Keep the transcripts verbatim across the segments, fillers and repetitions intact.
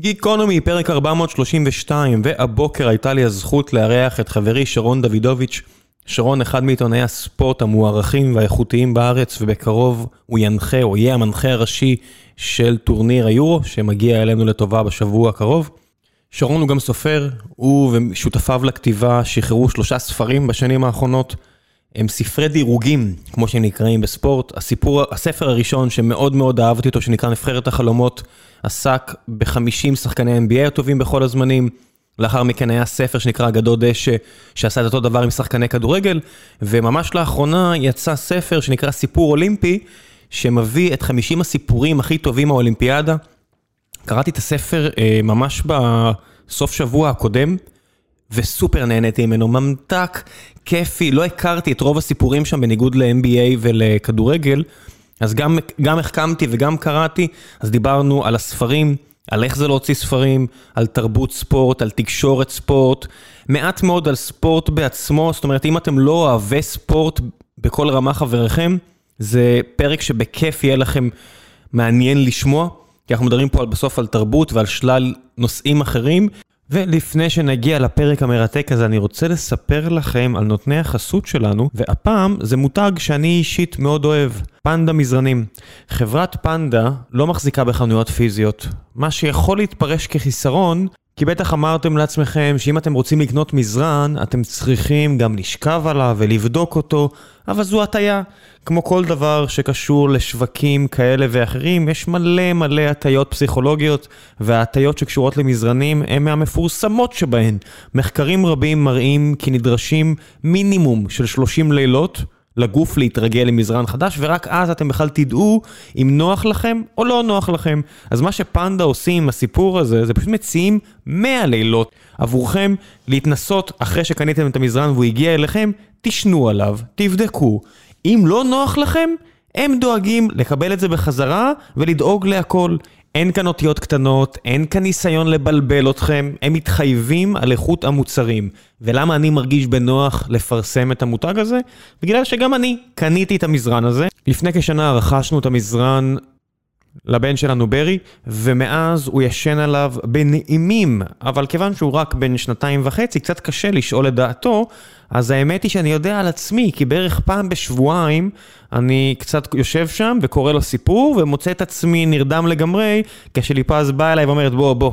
גיקונומי, פרק ארבע מאות שלושים ושתיים, והבוקר הייתה לי הזכות לארח את חברי שרון דוידוביץ'. שרון, אחד מעיתונאי הספורט המוערכים והאיכותיים בארץ, ובקרוב הוא ינחה, או יהיה המנחה הראשי של טורניר היורו, שמגיע אלינו לטובה בשבוע הקרוב. שרון הוא גם סופר, הוא ושותפיו לכתיבה שחררו שלושה ספרים בשנים האחרונות, הם ספרי דירוגים, כמו שנקראים בספורט. הסיפור, הספר הראשון שמאוד מאוד אהבתי אותו, שנקרא נבחרת החלומות, עסק בחמישים שחקני אן בי איי הטובים בכל הזמנים. לאחר מכן היה ספר שנקרא גדוד דשא, שעשה את אותו דבר עם שחקני כדורגל, וממש לאחרונה יצא ספר שנקרא סיפור אולימפי, שמביא את חמישים הסיפורים הכי טובים מהאולימפיאדה. קראתי את הספר אה, ממש בסוף שבוע הקודם, וסופר נהניתי ממנו, ממתק, כיפי, לא הכרתי את רוב הסיפורים שם בניגוד ל-אן בי איי ולכדורגל, אז גם, גם החכמתי וגם קראתי, אז דיברנו על הספרים, על איך זה להוציא ספרים, על תרבות ספורט, על תקשורת ספורט, מעט מאוד על ספורט בעצמו, זאת אומרת, אם אתם לא אוהבי ספורט בכל רמה חבריכם, זה פרק שבכיף יהיה לכם מעניין לשמוע, כי אנחנו מדברים פה בסוף על תרבות ועל שלל נושאים אחרים, ולפני שנגיע לפרק המרתק הזה, אני רוצה לספר לכם על נותני החסות שלנו, והפעם זה מותג שאני אישית מאוד אוהב, פנדה מזרנים. חברת פנדה לא מחזיקה בחנויות פיזיות, מה שיכול להתפרש כחיסרון, כי בטח אמרתם לעצמכם שאם אתם רוצים לקנות מזרן, אתם צריכים גם לשכב עליו ולבדוק אותו, אבל זו הטיה. כמו כל דבר שקשור לשווקים כאלה ואחרים, יש מלא מלא הטיות פסיכולוגיות, וההטיות שקשורות למזרנים הן מהמפורסמות שבהן. מחקרים רבים מראים כי נדרשים מינימום של שלושים לילות לגוף להתרגל למזרן חדש, ורק אז אתם בכלל תדעו אם נוח לכם או לא נוח לכם. אז מה שפנדה עושים עם הסיפור הזה, זה פשוט מציעים מאה לילות עבורכם להתנסות אחרי שקניתם את המזרן והוא הגיע אליכם, תשנו עליו, תבדקו. אם לא נוח לכם, הם דואגים לקבל את זה בחזרה ולדאוג להכל. אין כאן אותיות קטנות, אין כאן ניסיון לבלבל אתכם, הם מתחייבים על איכות המוצרים. ולמה אני מרגיש בנוח לפרסם את המותג הזה? בגלל שגם אני קניתי את המזרן הזה. לפני כשנה רכשנו את המזרן לבן שלנו ברי, ומאז הוא ישן עליו בנעימים, אבל כיוון שהוא רק בן שנתיים וחצי, קצת קשה לשאול את דעתו, אז האמת היא שאני יודע על עצמי, כי בערך פעם בשבועיים, אני קצת יושב שם וקורא לו סיפור, ומוצא את עצמי נרדם לגמרי, כשליפז בא אליי ואומרת בוא בוא,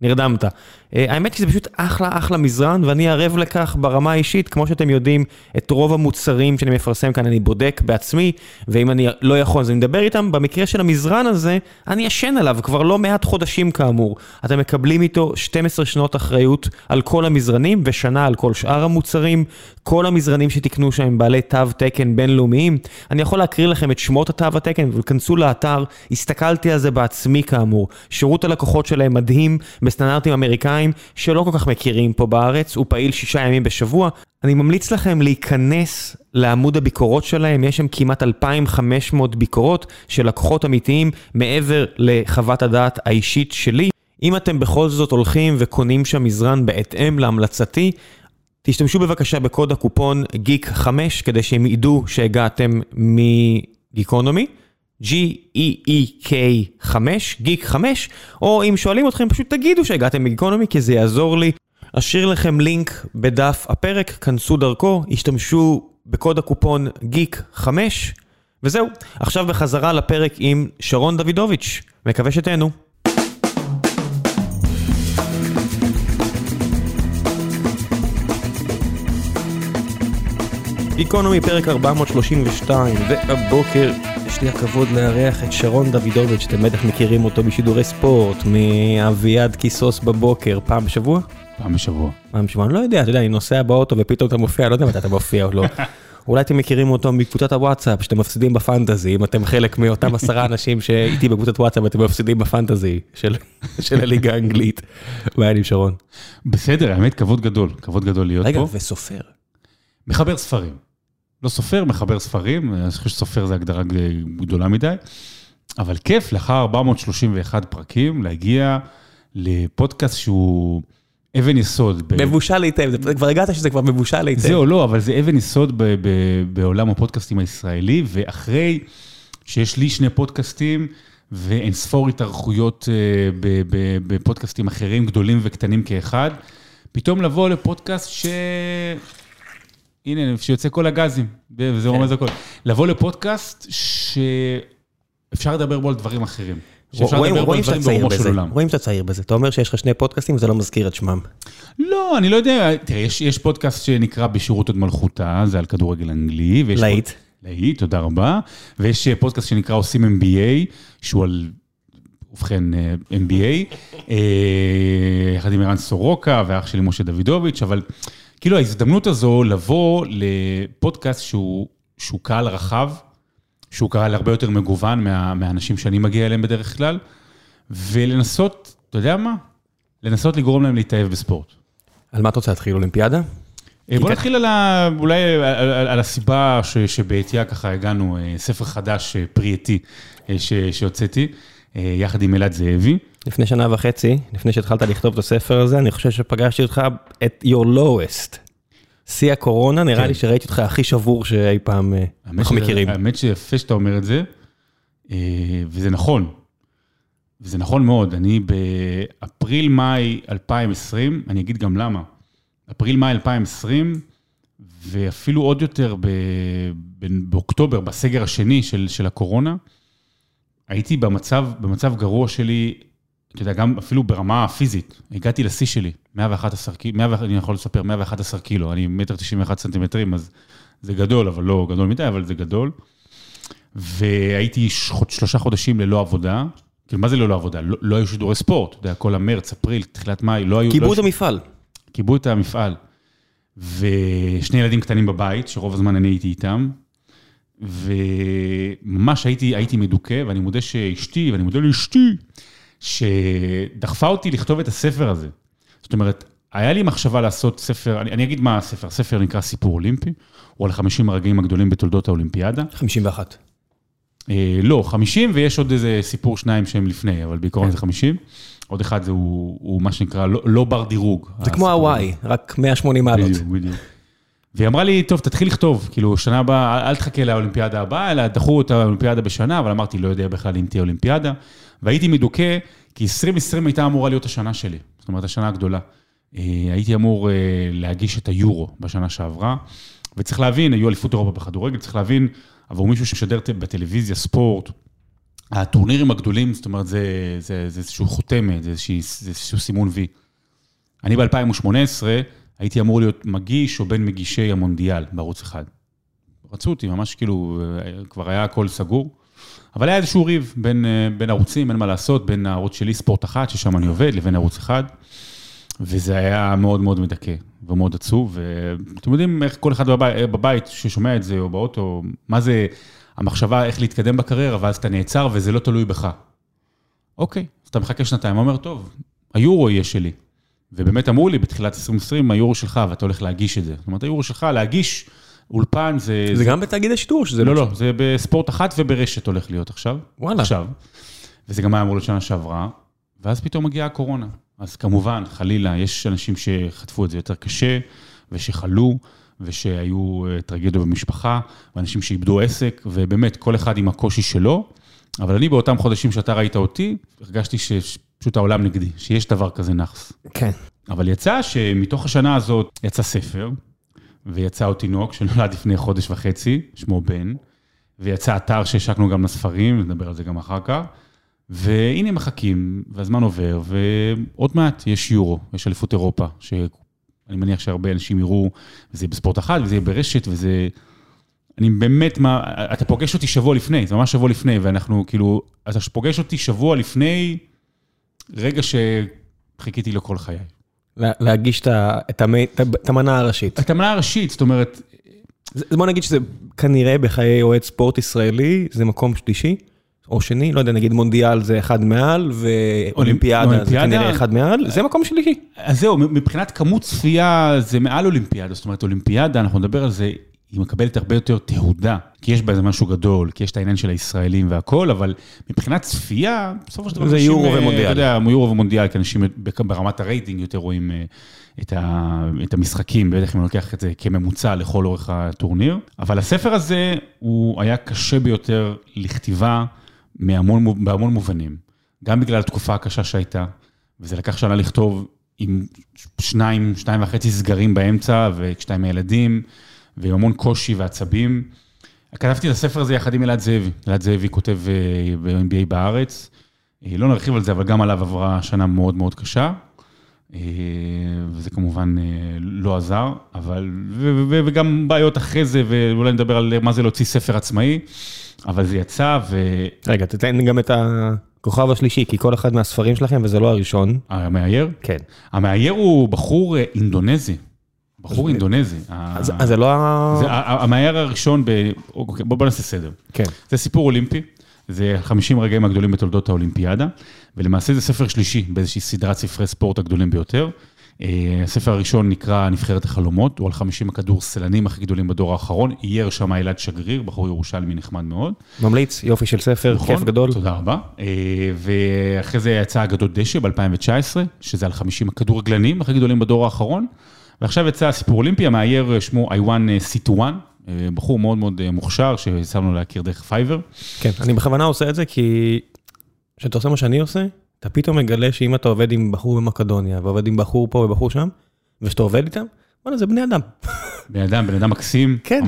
נרדמת. האמת שזה פשוט אחלה אחלה מזרן, ואני ערב לכך ברמה האישית, כמו שאתם יודעים, את רוב המוצרים שאני מפרסם כאן אני בודק בעצמי, ואם אני לא יכול אז אני מדבר איתם. במקרה של המזרן הזה, אני ישן עליו כבר לא מעט חודשים כאמור. אתם מקבלים איתו שתים עשרה שנות אחריות על כל המזרנים, ושנה על כל שאר המוצרים. כל המזרנים שתקנו שהם בעלי תו תקן בינלאומיים. אני יכול להקריא לכם את שמות התו התקן, וכנסו לאתר, הסתכלתי על זה בעצמי כאמור. שירות הלקוחות שלהם מדהים, בסטנדרטים אמריקאים, שלא כל כך מכירים פה בארץ, הוא פעיל שישה ימים בשבוע. אני ממליץ לכם להיכנס לעמוד הביקורות שלהם, יש שם כמעט אלפיים וחמש מאות ביקורות של לקוחות אמיתיים מעבר לחוות הדעת האישית שלי. אם אתם בכל זאת הולכים וקונים שם מזרן בהתאם להמלצתי, תשתמשו בבקשה בקוד הקופון גיק חמש כדי שהם ידעו שהגעתם מגיקונומי. ג'י אי אי קיי חמש, גיק חמש, או אם שואלים אתכם פשוט תגידו שהגעתם מגיקונומי כי זה יעזור לי. אשאיר לכם לינק בדף הפרק, כנסו דרכו, השתמשו בקוד הקופון גיק חמש, וזהו. עכשיו בחזרה לפרק עם שרון דוידוביץ', מקווה שתהנו. גיקונומי פרק ארבע מאות שלושים ושתיים, והבוקר יש לי הכבוד לארח את שרון דוידוביץ', שאתם בטח מכירים אותו בשידורי ספורט, מאביעד כיסוס בבוקר, פעם בשבוע? פעם בשבוע. פעם בשבוע, אני לא יודע, אתה יודע, אני נוסע באוטו ופתאום אתה מופיע, לא יודע מתי אתה מופיע או לא. אולי אתם מכירים אותו מקבוצת הוואטסאפ, שאתם מפסידים בפנטזי, אם אתם חלק מאותם עשרה אנשים שאיתי בקבוצת וואטסאפ, אתם מפסידים בפנטזי של, של הליגה האנגלית. מה אני עם שרון? בסדר, האמת, כבוד גדול, כבוד גדול להיות רגע, פה. וסופר. מחבר ספרים. לא סופר, מחבר ספרים, אני חושב שסופר זה הגדרה גדולה מדי, אבל כיף, לאחר ארבע מאות שלושים ואחד פרקים, להגיע לפודקאסט שהוא אבן יסוד. מבושל היטב, כבר הגעת שזה כבר מבושל היטב. זהו, לא, אבל זה אבן יסוד בעולם הפודקאסטים הישראלי, ואחרי שיש לי שני פודקאסטים, ואין ספור התארכויות בפודקאסטים אחרים, גדולים וקטנים כאחד, פתאום לבוא לפודקאסט ש... הנה, שיוצא כל הגזים, וזה רומז הכל. לבוא לפודקאסט שאפשר לדבר בו על דברים אחרים. רואים שאתה צעיר בזה, רואים שאתה צעיר בזה. אתה אומר שיש לך שני פודקאסטים וזה לא מזכיר את שמם. לא, אני לא יודע. תראה, יש פודקאסט שנקרא בשירות עוד מלכותה, זה על כדורגל אנגלי. להיט. להיט, תודה רבה. ויש פודקאסט שנקרא עושים אם בי איי, שהוא על... ובכן, אם בי איי, אחד עם ערן סורוקה ואח שלי משה דוידוביץ', אבל כאילו ההזדמנות הזו לבוא לפודקאסט שהוא קהל רחב, שהוא קהל הרבה יותר מגוון מהאנשים שאני מגיע אליהם בדרך כלל, ולנסות, אתה יודע מה? לנסות לגרום להם להתאהב בספורט. על מה אתה רוצה להתחיל? אולימפיאדה? בוא נתחיל אולי על הסיבה שבעתיה ככה הגענו, ספר חדש פרי-עטי שהוצאתי, יחד עם אלעד זאבי. לפני שנה וחצי, לפני שהתחלת לכתוב את הספר הזה, אני חושב שפגשתי אותך at your lowest. שיא הקורונה, נראה כן. לי שראיתי אותך הכי שבור שאי פעם אנחנו מכירים. האמת שיפה שאתה אומר את זה, וזה נכון. וזה נכון מאוד. אני באפריל-מאי אלפיים עשרים, אני אגיד גם למה. אפריל-מאי אלפיים עשרים, ואפילו עוד יותר ב- ב- באוקטובר, בסגר השני של, של הקורונה, הייתי במצב, במצב גרוע שלי, אתה יודע, גם אפילו ברמה הפיזית, הגעתי לשיא שלי, מאה ואחת עשרה קילו, אני יכול לספר, מאה ואחת עשרה קילו, אני מטר תשעים ואחד סנטימטרים, אז זה גדול, אבל לא גדול מדי, אבל זה גדול. והייתי שלושה חודשים ללא עבודה, כאילו, מה זה ללא עבודה? לא, לא היו שידורי ספורט, אתה יודע, כל המרץ, אפריל, תחילת מאי, לא היו... קיבלו את המפעל. קיבלו את המפעל. ושני ילדים קטנים בבית, שרוב הזמן אני הייתי איתם, וממש הייתי, הייתי מדוקה, ואני מודה שאשתי, ואני מודה לאשתי, שדחפה אותי לכתוב את הספר הזה. זאת אומרת, היה לי מחשבה לעשות ספר, אני, אני אגיד מה הספר, ספר נקרא סיפור אולימפי, הוא על חמישים הרגעים הגדולים בתולדות האולימפיאדה. חמישים ואחת. אה, לא, חמישים, ויש עוד איזה סיפור שניים שהם לפני, אבל בעיקרון זה חמישים. עוד אחד זה הוא, הוא מה שנקרא, לא, לא בר דירוג. זה כמו הוואי, רק מאה ושמונים מעלות. בדיוק, בדיוק. והיא אמרה לי, טוב, תתחיל לכתוב, כאילו, שנה הבאה, אל תחכה לאולימפיאדה הבאה, אלא דחו את האולימפיאדה בשנה, אבל אמרתי, לא יודע בכלל אם תהיה אולימפיאדה, והייתי מדוקה, כי עשרים עשרים הייתה אמורה להיות השנה שלי, זאת אומרת, השנה הגדולה. הייתי אמור להגיש את היורו בשנה שעברה, וצריך להבין, היו אליפות אירופה בכדורגל, צריך להבין, עבור מישהו שמשדר בטלוויזיה, ספורט, הטורנירים הגדולים, זאת אומרת, זה, זה, זה איזשהו חותמת, זה איזשהו סימון וי. אני ב-אלפיים ושמונה עשרה, הייתי אמור להיות מגיש או בין מגישי המונדיאל בערוץ אחד. רצו אותי, ממש כאילו, כבר היה הכל סגור. אבל היה איזשהו ריב בין, בין ערוצים, אין מה לעשות, בין הערוץ שלי, ספורט אחת, ששם אני עובד, לבין ערוץ אחד. וזה היה מאוד מאוד מדכא ומאוד עצוב. ואתם יודעים איך כל אחד בבית, בבית ששומע את זה או באוטו, מה זה המחשבה איך להתקדם בקריירה, ואז אתה נעצר וזה לא תלוי בך. אוקיי, אז אתה מחכה שנתיים, אומר, טוב, היורו יהיה שלי. ובאמת אמרו לי, בתחילת עשרים עשרים, היורו שלך, ואתה הולך להגיש את זה. זאת אומרת, היורו שלך, להגיש אולפן, זה... זה גם בתאגיד השידור, שזה... לא, לא, זה בספורט אחת וברשת הולך להיות עכשיו. וואלה. עכשיו. וזה גם היה אמור להיות שנה שעברה, ואז פתאום מגיעה הקורונה. אז כמובן, חלילה, יש אנשים שחטפו את זה יותר קשה, ושחלו, ושהיו טרגדיה במשפחה, ואנשים שאיבדו עסק, ובאמת, כל אחד עם הקושי שלו. אבל אני באותם חודשים שאתה ראית אותי, הרגשתי ש... פשוט העולם נגדי, שיש דבר כזה נחס. כן. אבל יצא שמתוך השנה הזאת יצא ספר, ויצא עוד תינוק שנולד לפני חודש וחצי, שמו בן, ויצא אתר שהשקנו גם לספרים, נדבר על זה גם אחר כך, והנה מחכים, והזמן עובר, ועוד מעט יש יורו, יש אליפות אירופה, שאני מניח שהרבה אנשים יראו, וזה בספורט אחד, וזה ברשת, וזה... אני באמת, מה... אתה פוגש אותי שבוע לפני, זה ממש שבוע לפני, ואנחנו כאילו... אתה פוגש אותי שבוע לפני... רגע שחיכיתי לו כל חיי. להגיש את המנה הראשית. את המנה הראשית, זאת אומרת... אז בוא נגיד שזה כנראה בחיי אוהד ספורט ישראלי, זה מקום שלישי, או שני, לא יודע, נגיד מונדיאל זה אחד מעל, ואולימפיאדה זה כנראה אחד מעל, זה מקום שלישי. אז זהו, מבחינת כמות צפייה זה מעל אולימפיאדה, זאת אומרת אולימפיאדה, אנחנו נדבר על זה, היא מקבלת הרבה יותר תהודה, כי יש בה איזה משהו גדול, כי יש את העניין של הישראלים והכל, אבל מבחינת צפייה, בסופו של דבר... זה יורו ומונדיאל. אתה יודע, יורו ומונדיאל, כי אנשים ברמת הרייטינג יותר רואים את, ה, את המשחקים, בטח אם אני לוקח את זה כממוצע לכל אורך הטורניר, אבל הספר הזה הוא היה קשה ביותר לכתיבה, מהמון, בהמון מובנים, גם בגלל התקופה הקשה שהייתה, וזה לקח שנה לכתוב עם שניים, שניים וחצי סגרים באמצע, וכשתיים הילדים, ועם המון קושי ועצבים. כתבתי לספר הזה יחד עם אלעד זאבי. אלעד זאבי כותב ב-אם בי איי בארץ. לא נרחיב על זה, אבל גם עליו עברה שנה מאוד מאוד קשה. וזה כמובן לא עזר, אבל, וגם בעיות אחרי זה, ואולי נדבר על מה זה להוציא ספר עצמאי, אבל זה יצא ו... רגע, תתן גם את הכוכב השלישי, כי כל אחד מהספרים שלכם, וזה לא הראשון. המאייר? כן. המאייר הוא בחור אינדונזי. בחור אינדונזי. אז זה לא... המאייר הראשון, בואו נעשה סדר. כן. זה סיפור אולימפי. זה חמישים רגעים הגדולים בתולדות האולימפיאדה, ולמעשה זה ספר שלישי, באיזושהי סדרת ספרי ספורט הגדולים ביותר. הספר הראשון נקרא נבחרת החלומות, הוא על חמישים הכדורסלנים הכי גדולים בדור האחרון, אייר שם אילת שגריר, בחור ירושלמי נחמד מאוד. ממליץ, יופי של ספר, כיף גדול. תודה רבה. ואחרי זה יצא אגדות דשא ב-אלפיים תשע עשרה, שזה על חמישים הכדורגלנים הכי גדולים בדור האחרון, ועכשיו יצא סיפור אולימפי, המאייר שמו איואן סיטואן, בחור מאוד מאוד מוכשר, ששמנו להכיר דרך פייבר. כן, אני בכוונה עושה את זה, כי כשאתה עושה מה שאני עושה, אתה פתאום מגלה שאם אתה עובד עם בחור במקדוניה, ועובד עם בחור פה ובחור שם, ושאתה עובד איתם, וואלה, זה בני אדם. בני אדם, בן אדם מקסים. כן,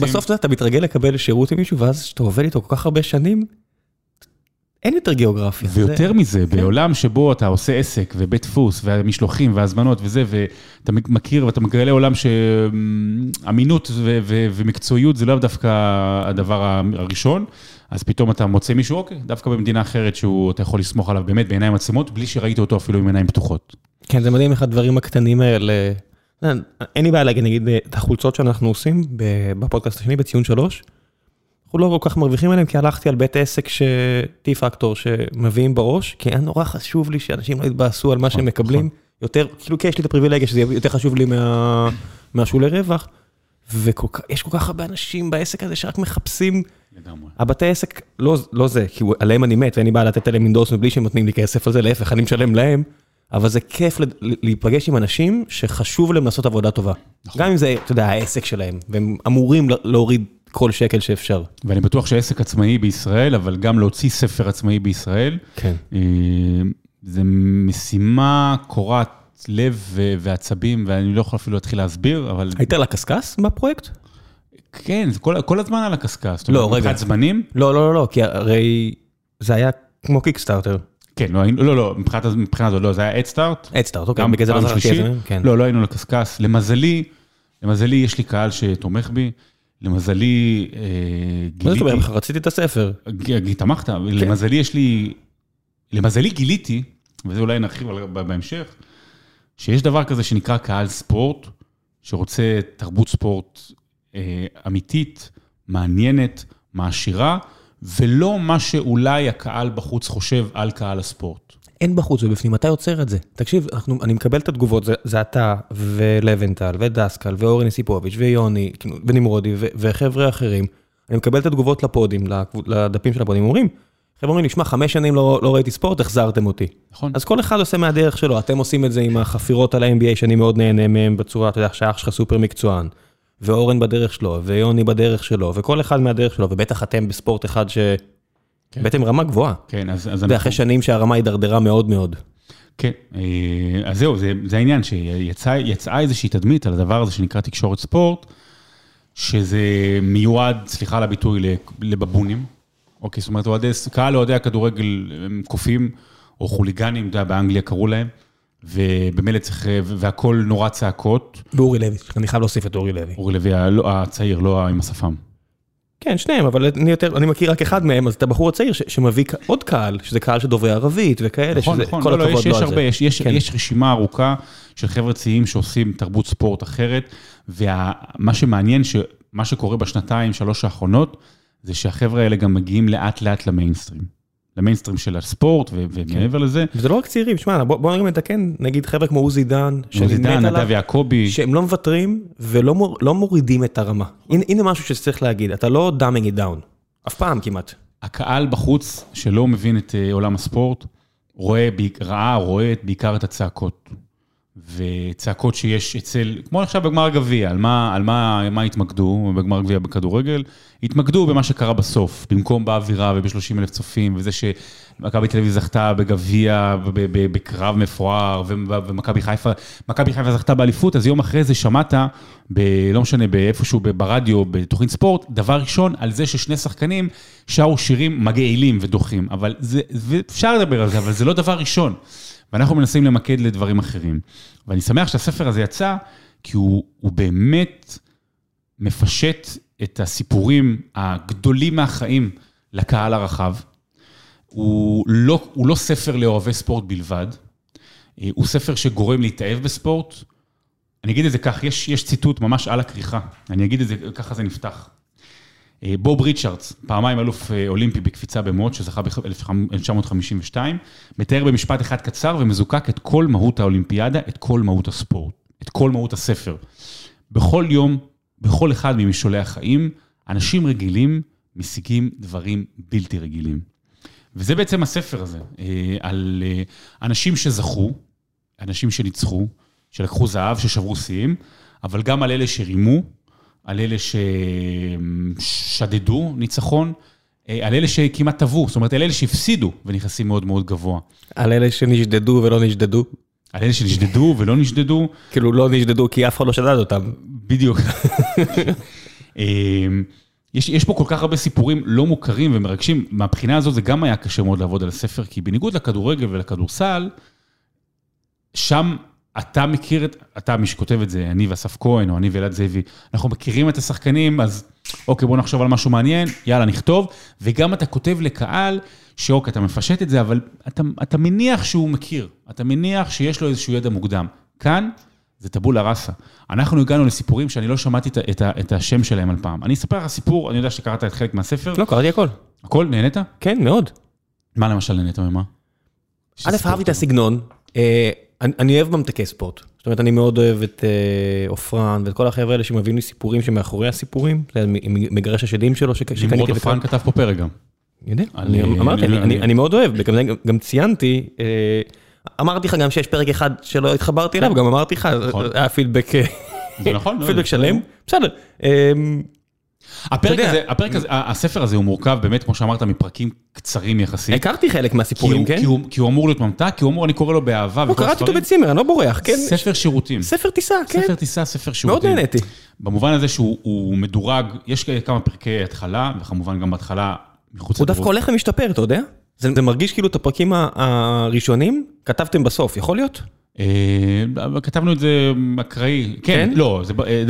בסוף אתה מתרגל לקבל שירות עם מישהו, ואז כשאתה עובד איתו כל כך הרבה שנים, אין יותר גיאוגרפיה. ויותר מזה, בעולם שבו אתה עושה עסק, ובית דפוס, והמשלוחים, והזמנות, וזה, ואתה מכיר, ואתה מגלה עולם שאמינות ומקצועיות, זה לא דווקא הדבר הראשון, אז פתאום אתה מוצא מישהו, אוקיי, דווקא במדינה אחרת, שאתה יכול לסמוך עליו באמת בעיניים עצמות, בלי שראית אותו אפילו עם עיניים פתוחות. כן, זה מדהים איך הדברים הקטנים האלה, אין לי בעיה להגיד, נגיד, את החולצות שאנחנו עושים, בפודקאסט השני, בציון שלוש, אנחנו לא כל כך מרוויחים עליהם, כי הלכתי על בית עסק ש-T-Factor שמביאים בראש, כי היה נורא חשוב לי שאנשים לא התבאסו על מה שהם מקבלים, יותר, כאילו כי יש לי את הפריבילגיה שזה יותר חשוב לי מהשולי רווח, ויש כל כך הרבה אנשים בעסק הזה שרק מחפשים, הבתי עסק, לא זה, כי עליהם אני מת, ואני בא לתת עליהם אינדורסמנט בלי שהם נותנים לי כסף על זה, להפך, אני משלם להם, אבל זה כיף להיפגש עם אנשים שחשוב להם לעשות עבודה טובה. גם אם זה, אתה יודע, העסק שלהם, והם אמורים להוריד כל שקל שאפשר. ואני בטוח שעסק עצמאי בישראל, אבל גם להוציא ספר עצמאי בישראל, כן. זה משימה קורת לב ועצבים, ואני לא יכול אפילו להתחיל להסביר, אבל... היית על הקסקס בפרויקט? כן, זה כל, כל הזמן על הקסקס. לא, רגע. מבחינת זמנים? לא, לא, לא, לא, כי הרי זה היה כמו קיקסטארטר. כן, לא, לא, לא, מבחינת, מבחינת זאת, לא, זה היה אדסטארט. אדסטארט, אוקיי, בגלל זה לא זרקתי. לא, לא היינו לקסקס. למזלי, למזלי יש לי קהל שתומך בי, למזלי, גיליתי... מה זאת אומרת? רציתי את הספר. תמכת. למזלי יש לי... למזלי גיליתי, וזה אולי נרחיב בהמשך, שיש דבר כזה שנקרא קהל ספורט, שרוצה תרבות ספורט אמיתית, מעניינת, מעשירה, ולא מה שאולי הקהל בחוץ חושב על קהל הספורט. אין בחוץ, ובפנים אתה יוצר את זה. תקשיב, אנחנו, אני מקבל את התגובות, זה, זה אתה ולוונטל ודסקל ואורן יסיפוביץ' ויוני ונמרודי ו, וחבר'ה אחרים. אני מקבל את התגובות לפודים, לדפים של הפודים. אומרים, חבר'ה אומרים לי, שמע, חמש שנים לא, לא ראיתי ספורט, החזרתם אותי. נכון. אז כל אחד עושה מהדרך שלו. אתם עושים את זה עם החפירות על ה-אם בי איי שאני מאוד נהנה מהם בצורה, אתה יודע, שהאח שלך סופר מקצוען, ואורן בדרך שלו, ויוני בדרך שלו, וכל אחד מהדרך שלו, ובטח אתם בספורט אחד ש... כן. בעצם רמה גבוהה. כן, אז... אז זה אנחנו... אחרי שנים שהרמה הידרדרה מאוד מאוד. כן, אז זהו, זה, זה העניין שיצאה איזושהי תדמית על הדבר הזה שנקרא תקשורת ספורט, שזה מיועד, סליחה על הביטוי, לבבונים. אוקיי, זאת אומרת, קהל אוהדי הכדורגל הם קופים, או חוליגנים, יודע, באנגליה קראו להם, ובמילא צריך, והכל נורא צעקות. ואורי לוי, אני חייב להוסיף את אורי לוי. אורי לוי, הצעיר, לא עם השפם. כן, שניהם, אבל אני, יותר, אני מכיר רק אחד מהם, אז אתה בחור הצעיר ש, שמביא עוד קהל, שזה קהל שדוברי ערבית וכאלה, נכון, שזה נכון, כל לא, הכבוד לא, יש, לא על זה. יש, יש, כן. יש רשימה ארוכה של חבר'ה צעירים שעושים תרבות ספורט אחרת, ומה שמעניין, מה שקורה בשנתיים, שלוש האחרונות, זה שהחבר'ה האלה גם מגיעים לאט לאט למיינסטרים. למיינסטרים של הספורט ו- ומעבר כן. לזה. וזה לא רק צעירים, שמע, בוא, בוא נראה מתקן, נגיד חבר'ה כמו עוזי דן, עוזי דן, נדב יעקובי, שהם לא מוותרים ולא מור, לא מורידים את הרמה. הנה, הנה משהו שצריך להגיד, אתה לא dumbing it down, אף פעם כמעט. הקהל בחוץ שלא מבין את עולם הספורט, רואה, ראה, רואה בעיקר את הצעקות. וצעקות שיש אצל, כמו עכשיו בגמר גביע, על מה, על מה, מה התמקדו, בגמר גביע בכדורגל, התמקדו במה שקרה בסוף, במקום באווירה וב-שלושים אלף צופים, וזה שמכבי תל אביב זכתה בגביע, בקרב מפואר, ומכבי חיפה, מכבי חיפה זכתה באליפות, אז יום אחרי זה שמעת, לא משנה, באיפשהו ברדיו, בתוכנית ספורט, דבר ראשון, על זה ששני שחקנים שרו שירים מגעילים ודוחים, אבל זה, אפשר לדבר על זה, אבל זה לא דבר ראשון. ואנחנו מנסים למקד לדברים אחרים. ואני שמח שהספר הזה יצא, כי הוא, הוא באמת מפשט את הסיפורים הגדולים מהחיים לקהל הרחב. הוא לא, הוא לא ספר לאוהבי ספורט בלבד, הוא ספר שגורם להתאהב בספורט. אני אגיד את זה כך, יש, יש ציטוט ממש על הכריכה, אני אגיד את זה, ככה זה נפתח. בוב ריצ'רדס, פעמיים אלוף אולימפי בקפיצה במאות, שזכה ב-אלף תשע מאות חמישים ושתיים, מתאר במשפט אחד קצר ומזוקק את כל מהות האולימפיאדה, את כל מהות הספורט, את כל מהות הספר. בכל יום, בכל אחד ממשעולי החיים, אנשים רגילים משיגים דברים בלתי רגילים. וזה בעצם הספר הזה, על אנשים שזכו, אנשים שניצחו, שלקחו זהב, ששברו שיאים, אבל גם על אלה שרימו, על אלה ששדדו ניצחון, על אלה שכמעט טבעו, זאת אומרת, על אלה שהפסידו ונכנסים מאוד מאוד גבוה. על אלה שנשדדו ולא נשדדו? על אלה שנשדדו ולא נשדדו. כאילו לא נשדדו כי אף אחד לא שדד אותם. בדיוק. יש, יש פה כל כך הרבה סיפורים לא מוכרים ומרגשים, מהבחינה הזאת זה גם היה קשה מאוד לעבוד על הספר, כי בניגוד לכדורגל ולכדורסל, שם... אתה מכיר, אתה מי שכותב את זה, אני ואסף כהן, או אני ואלעד זאבי, אנחנו מכירים את השחקנים, אז אוקיי, בוא נחשוב על משהו מעניין, יאללה, נכתוב, וגם אתה כותב לקהל, שאוקיי, אתה מפשט את זה, אבל אתה, אתה מניח שהוא מכיר, אתה מניח שיש לו איזשהו ידע מוקדם. כאן, זה טבולה ראסה. אנחנו הגענו לסיפורים שאני לא שמעתי את, את, את השם שלהם על פעם. אני אספר לך סיפור, אני יודע שקראת את חלק מהספר. לא, קראתי הכל. הכל, נהנית? כן, מאוד. מה למשל נהנית ממה? א', אהבתי את הסגנון. אני, אני אוהב ממתקי ספורט. זאת אומרת, אני מאוד אוהב את אה, אופרן, ואת כל החבר'ה האלה שמביאים לי סיפורים שמאחורי הסיפורים, מגרש השדים שלו שקניתי וכאן. נמרוד אופרן כתב פה פרק גם. יודע, אני, אני, אמרתי, אני, אני, אני, אני מאוד אוהב, גם, גם, גם ציינתי, אה, אמרתי לך גם שיש פרק אחד שלא התחברתי אליו, גם אמרתי לך, היה פידבק שלם. בסדר. אה, הפרק הזה, הפרק הזה, הספר הזה הוא מורכב באמת, כמו שאמרת, מפרקים קצרים יחסית. הכרתי חלק מהסיפורים, כן? כי הוא אמור להיות ממתק, כי הוא אמור, אני קורא לו באהבה. לא, קראתי אותו בצימר, אני לא בורח, כן? ספר שירותים. ספר טיסה, כן? ספר טיסה, ספר שירותים. מאוד נהניתי. במובן הזה שהוא מדורג, יש כמה פרקי התחלה, וכמובן גם בהתחלה מחוץ... הוא דווקא הולך ומשתפר, אתה יודע? זה מרגיש כאילו את הפרקים הראשונים, כתבתם בסוף, יכול להיות? כתבנו את זה מקראי, כן, לא,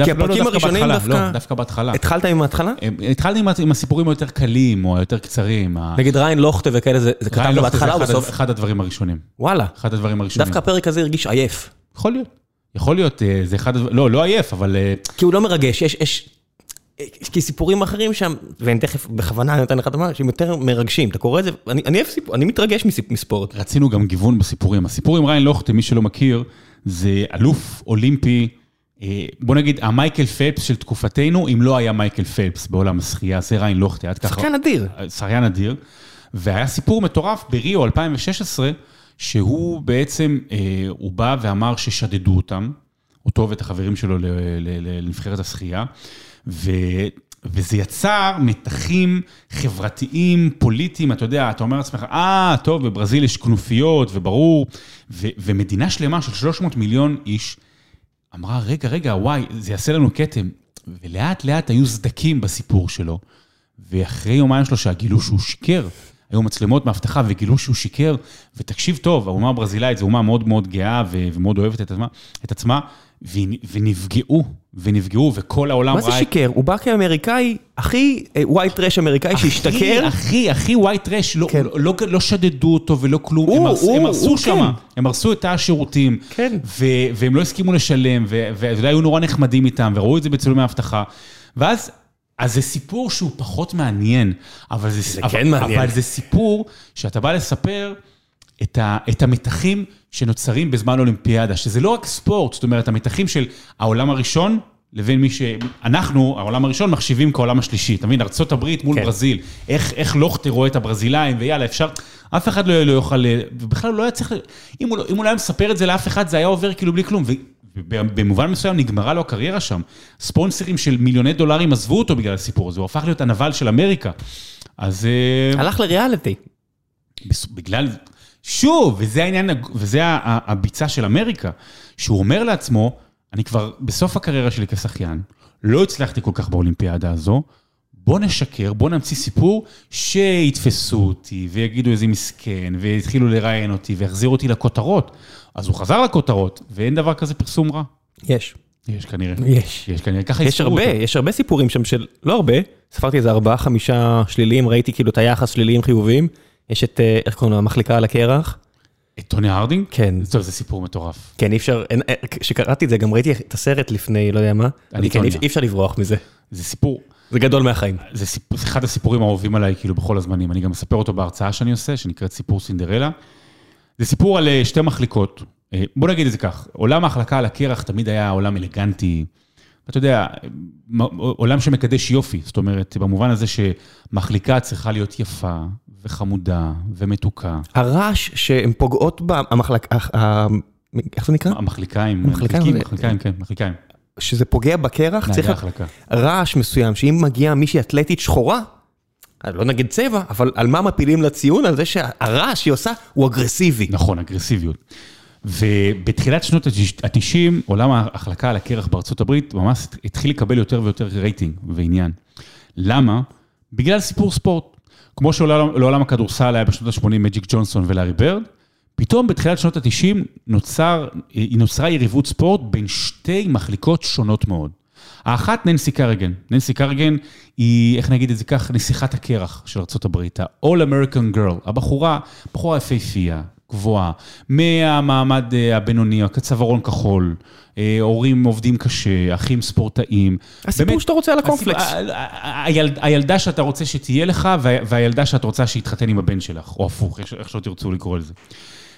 כי הפרקים הראשונים דווקא בהתחלה. התחלת עם ההתחלה? התחלתי עם הסיפורים היותר קלים או היותר קצרים. נגיד ריין לוכטה וכאלה, זה כתבנו בהתחלה או בסוף? אחד הדברים הראשונים. וואלה. אחד הדברים הראשונים. דווקא הפרק הזה הרגיש עייף. יכול להיות. יכול להיות, זה אחד, לא, לא עייף, אבל... כי הוא לא מרגש, יש... כי סיפורים אחרים שם, ואני תכף בכוונה אני נותן לך את מה, שהם יותר מרגשים, אתה קורא את זה, אני, אני, אני מתרגש מספורט. רצינו גם גיוון בסיפורים, הסיפורים ריין לוכטה, מי שלא מכיר, זה אלוף אולימפי, בוא נגיד, המייקל פלפס של תקופתנו, אם לא היה מייקל פלפס בעולם השחייה, זה ריין לוכטה, שחקן אדיר. שחקן אדיר, והיה סיפור מטורף בריאו אלפיים ושש עשרה, שהוא בעצם, הוא בא ואמר ששדדו אותם, אותו ואת החברים שלו לנבחרת השחייה, ו... וזה יצר מתחים חברתיים, פוליטיים, אתה יודע, אתה אומר לעצמך, אה, טוב, בברזיל יש כנופיות, וברור, ו... ומדינה שלמה של שלוש מאות מיליון איש, אמרה, רגע, רגע, וואי, זה יעשה לנו קטם, ולאט לאט היו סדקים בסיפור שלו, ואחרי יומיים שלו שהגילו שהוא שיקר, היו מצלמות מהבטחה וגילו שהוא שיקר, ותקשיב טוב, האומה הברזילאית, זו אומה מאוד מאוד גאה, ו... ומאוד אוהבת את עצמה, את עצמה ונפגעו, ונפגעו, וכל העולם... מה זה שיקר? הוא בא כאמריקאי, הכי ווייט טרש אמריקאי שהשתקר? הכי, הכי ווייט טרש, לא שדדו אותו ולא כלום, הם הרסו שם, הם הרסו את השירותים, והם לא הסכימו לשלם, והיו נורא נחמדים איתם, וראו את זה בצילומי ההבטחה, ואז... אז זה סיפור שהוא פחות מעניין, אבל זה סיפור שאתה בא לספר... את, ה, את המתחים שנוצרים בזמן אולימפיאדה, שזה לא רק ספורט, זאת אומרת, המתחים של העולם הראשון לבין מי שאנחנו, העולם הראשון, מחשיבים כעולם השלישי. אתה מבין, ארצות הברית מול ברזיל, איך לוחטר רואה את הברזילאים, ויאללה, אפשר, אף אחד לא יוכל, ובכלל לא היה צריך, אם הוא לא היה מספר את זה לאף אחד, זה היה עובר כאילו בלי כלום, ובמובן מסוים נגמרה לו הקריירה שם. ספונסרים של מיליוני דולרים עזבו אותו בגלל הסיפור הזה, הוא הפך להיות הנבל של אמריקה. אז... הלך לריאליטי. בגלל... שוב, וזה העניין, וזה הביצה של אמריקה, שהוא אומר לעצמו, אני כבר בסוף הקריירה שלי כשחיין, לא הצלחתי כל כך באולימפיאדה הזו, בוא נשקר, בוא נמציא סיפור שיתפסו אותי, ויגידו איזה מסכן, והתחילו לראיין אותי, והחזירו אותי לכותרות. אז הוא חזר לכותרות, ואין דבר כזה פרסום רע. יש. יש כנראה. יש. יש כנראה, ככה יש הרבה, יש הרבה סיפורים שם של, לא הרבה, ספרתי איזה ארבעה, חמישה שליליים, ראיתי כאילו את היחס שליליים חיוביים, יש את, איך קוראים לו, המחלקה על הקרח. את טוני הרדינג? כן. טוב, זה סיפור מטורף. כן, אי אפשר, כשקראתי את זה, גם ראיתי את הסרט לפני, לא יודע מה, אני כן, אי אפשר לברוח מזה. זה סיפור. זה גדול מהחיים. זה אחד הסיפורים האהובים עליי, כאילו, בכל הזמנים. אני גם מספר אותו בהרצאה שאני עושה, שנקראת סיפור סינדרלה. זה סיפור על שתי מחלקות. בוא נגיד את זה כך, עולם ההחלקה על הקרח תמיד היה עולם אלגנטי, אתה יודע, עולם שמקדש יופי, זאת אומרת, במובן הזה שמחליקה צריכה להיות יפה וחמודה ומתוקה. הרעש שהן פוגעות בה, המחליקה, איך זה נקרא? המחליקאים, מחליקאים, כן, מחליקאים. שזה פוגע בקרח, צריך רעש מסוים, שאם מגיעה מישהי אתלטית שחורה, לא נגיד צבע, אבל על מה מפילים לציון? על זה שהרעש שהיא עושה הוא אגרסיבי. נכון, אגרסיביות. ובתחילת שנות ה-תשעים, עולם ההחלקה על הקרח בארצות הברית, ממש התחיל לקבל יותר ויותר רייטינג ועניין. למה? בגלל סיפור ספורט. כמו שלעולם הכדורסל היה בשנות ה-שמונים, מג'יק ג'ונסון ולארי ברד, פתאום בתחילת שנות ה-תשעים נוצר, נוצרה יריבות ספורט בין שתי מחליקות שונות מאוד. האחת, ננסי קרגן. ננסי קרגן היא, איך נגיד את זה כך, נסיכת הקרח של ארצות הברית, ה-All American Girl, הבחורה, בחורה יפהפייה. גבוהה, מהמעמד הבינוני, הצווארון כחול, הורים עובדים קשה, אחים ספורטאים. הסיפור שאתה רוצה על הקונפלקס. הילדה שאתה רוצה שתהיה לך, והילדה שאת רוצה שיתחתן עם הבן שלך, או הפוך, איך שלא תרצו לקרוא לזה.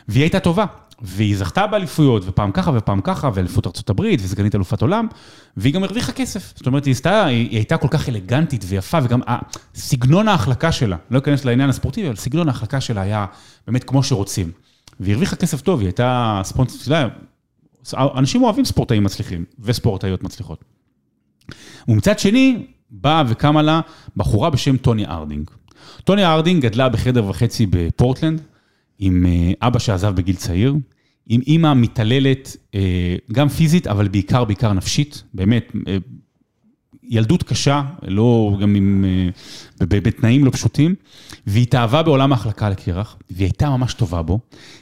והיא הייתה טובה, והיא זכתה באליפויות, ופעם ככה ופעם ככה, ואליפות ארצות הברית, וסגנית אלופת עולם, והיא גם הרוויחה כסף. זאת אומרת, היא הייתה כל כך אלגנטית ויפה, וגם סגנון ההחלקה שלה, לא אכנס לעניין הספורטיבי, אבל סגנון ההחלקה שלה היה באמת כמו שרוצים. והיא הרוויחה כסף טוב, היא הייתה ספונסר, אנשים אוהבים ספורטאים מצליחים, וספורטאיות מצליחות. ומצד שני, באה וקמה לה בחורה בשם טוני ארדינג. טוני ארדינג גדלה בחדר וחצי בפורטלנד, עם אבא שעזב בגיל צעיר, עם אמא מתעללת, גם פיזית, אבל בעיקר, בעיקר נפשית, באמת, ילדות קשה, לא, גם עם, בתנאים לא פשוטים, והיא התאהבה בעולם ההחלקה על הקרח, והיא הייתה ממש טובה בו,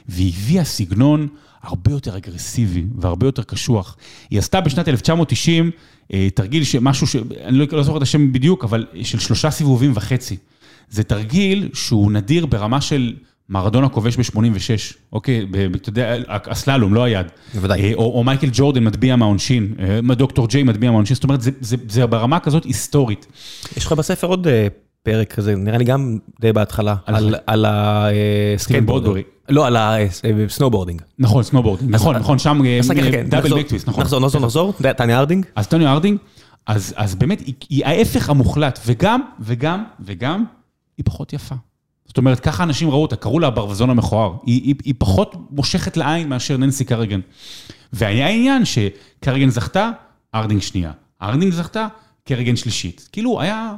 והיא הביאה סגנון הרבה יותר אגרסיבי, והרבה יותר קשוח. היא עשתה בשנת אלף תשע מאות תשעים, תרגיל שמשהו, ש... אני לא זוכר את השם בדיוק, אבל של שלושה סיבובים וחצי. זה תרגיל שהוא נדיר ברמה של... מרדונה כובש ב-שמונים ושש, אוקיי, אתה יודע, הסללום, לא היד. בוודאי. או מייקל ג'ורדן מטביע מהעונשין, דוקטור ג'יי מטביע מהעונשין, זאת אומרת, זה ברמה כזאת היסטורית. יש לך בספר עוד פרק כזה, נראה לי גם די בהתחלה, על הסקייטבורדינג. לא, על הסנובורדינג. נכון, סנובורדינג, נכון, נכון, שם דאבל בקטוויסט, נכון. נחזור, נחזור, נחזור, טוני ארדינג. אז טוני ארדינג, אז באמת, היא ההפך המוחלט, וגם, וגם, וגם, היא פחות יפה. זאת אומרת, ככה אנשים ראו אותה, קראו לה הברווזון המכוער. היא, היא, היא פחות מושכת לעין מאשר ננסי קרגן. והעניין שקרגן זכתה, ארדינג שנייה. ארדינג זכתה, קרגן שלישית. כאילו, היה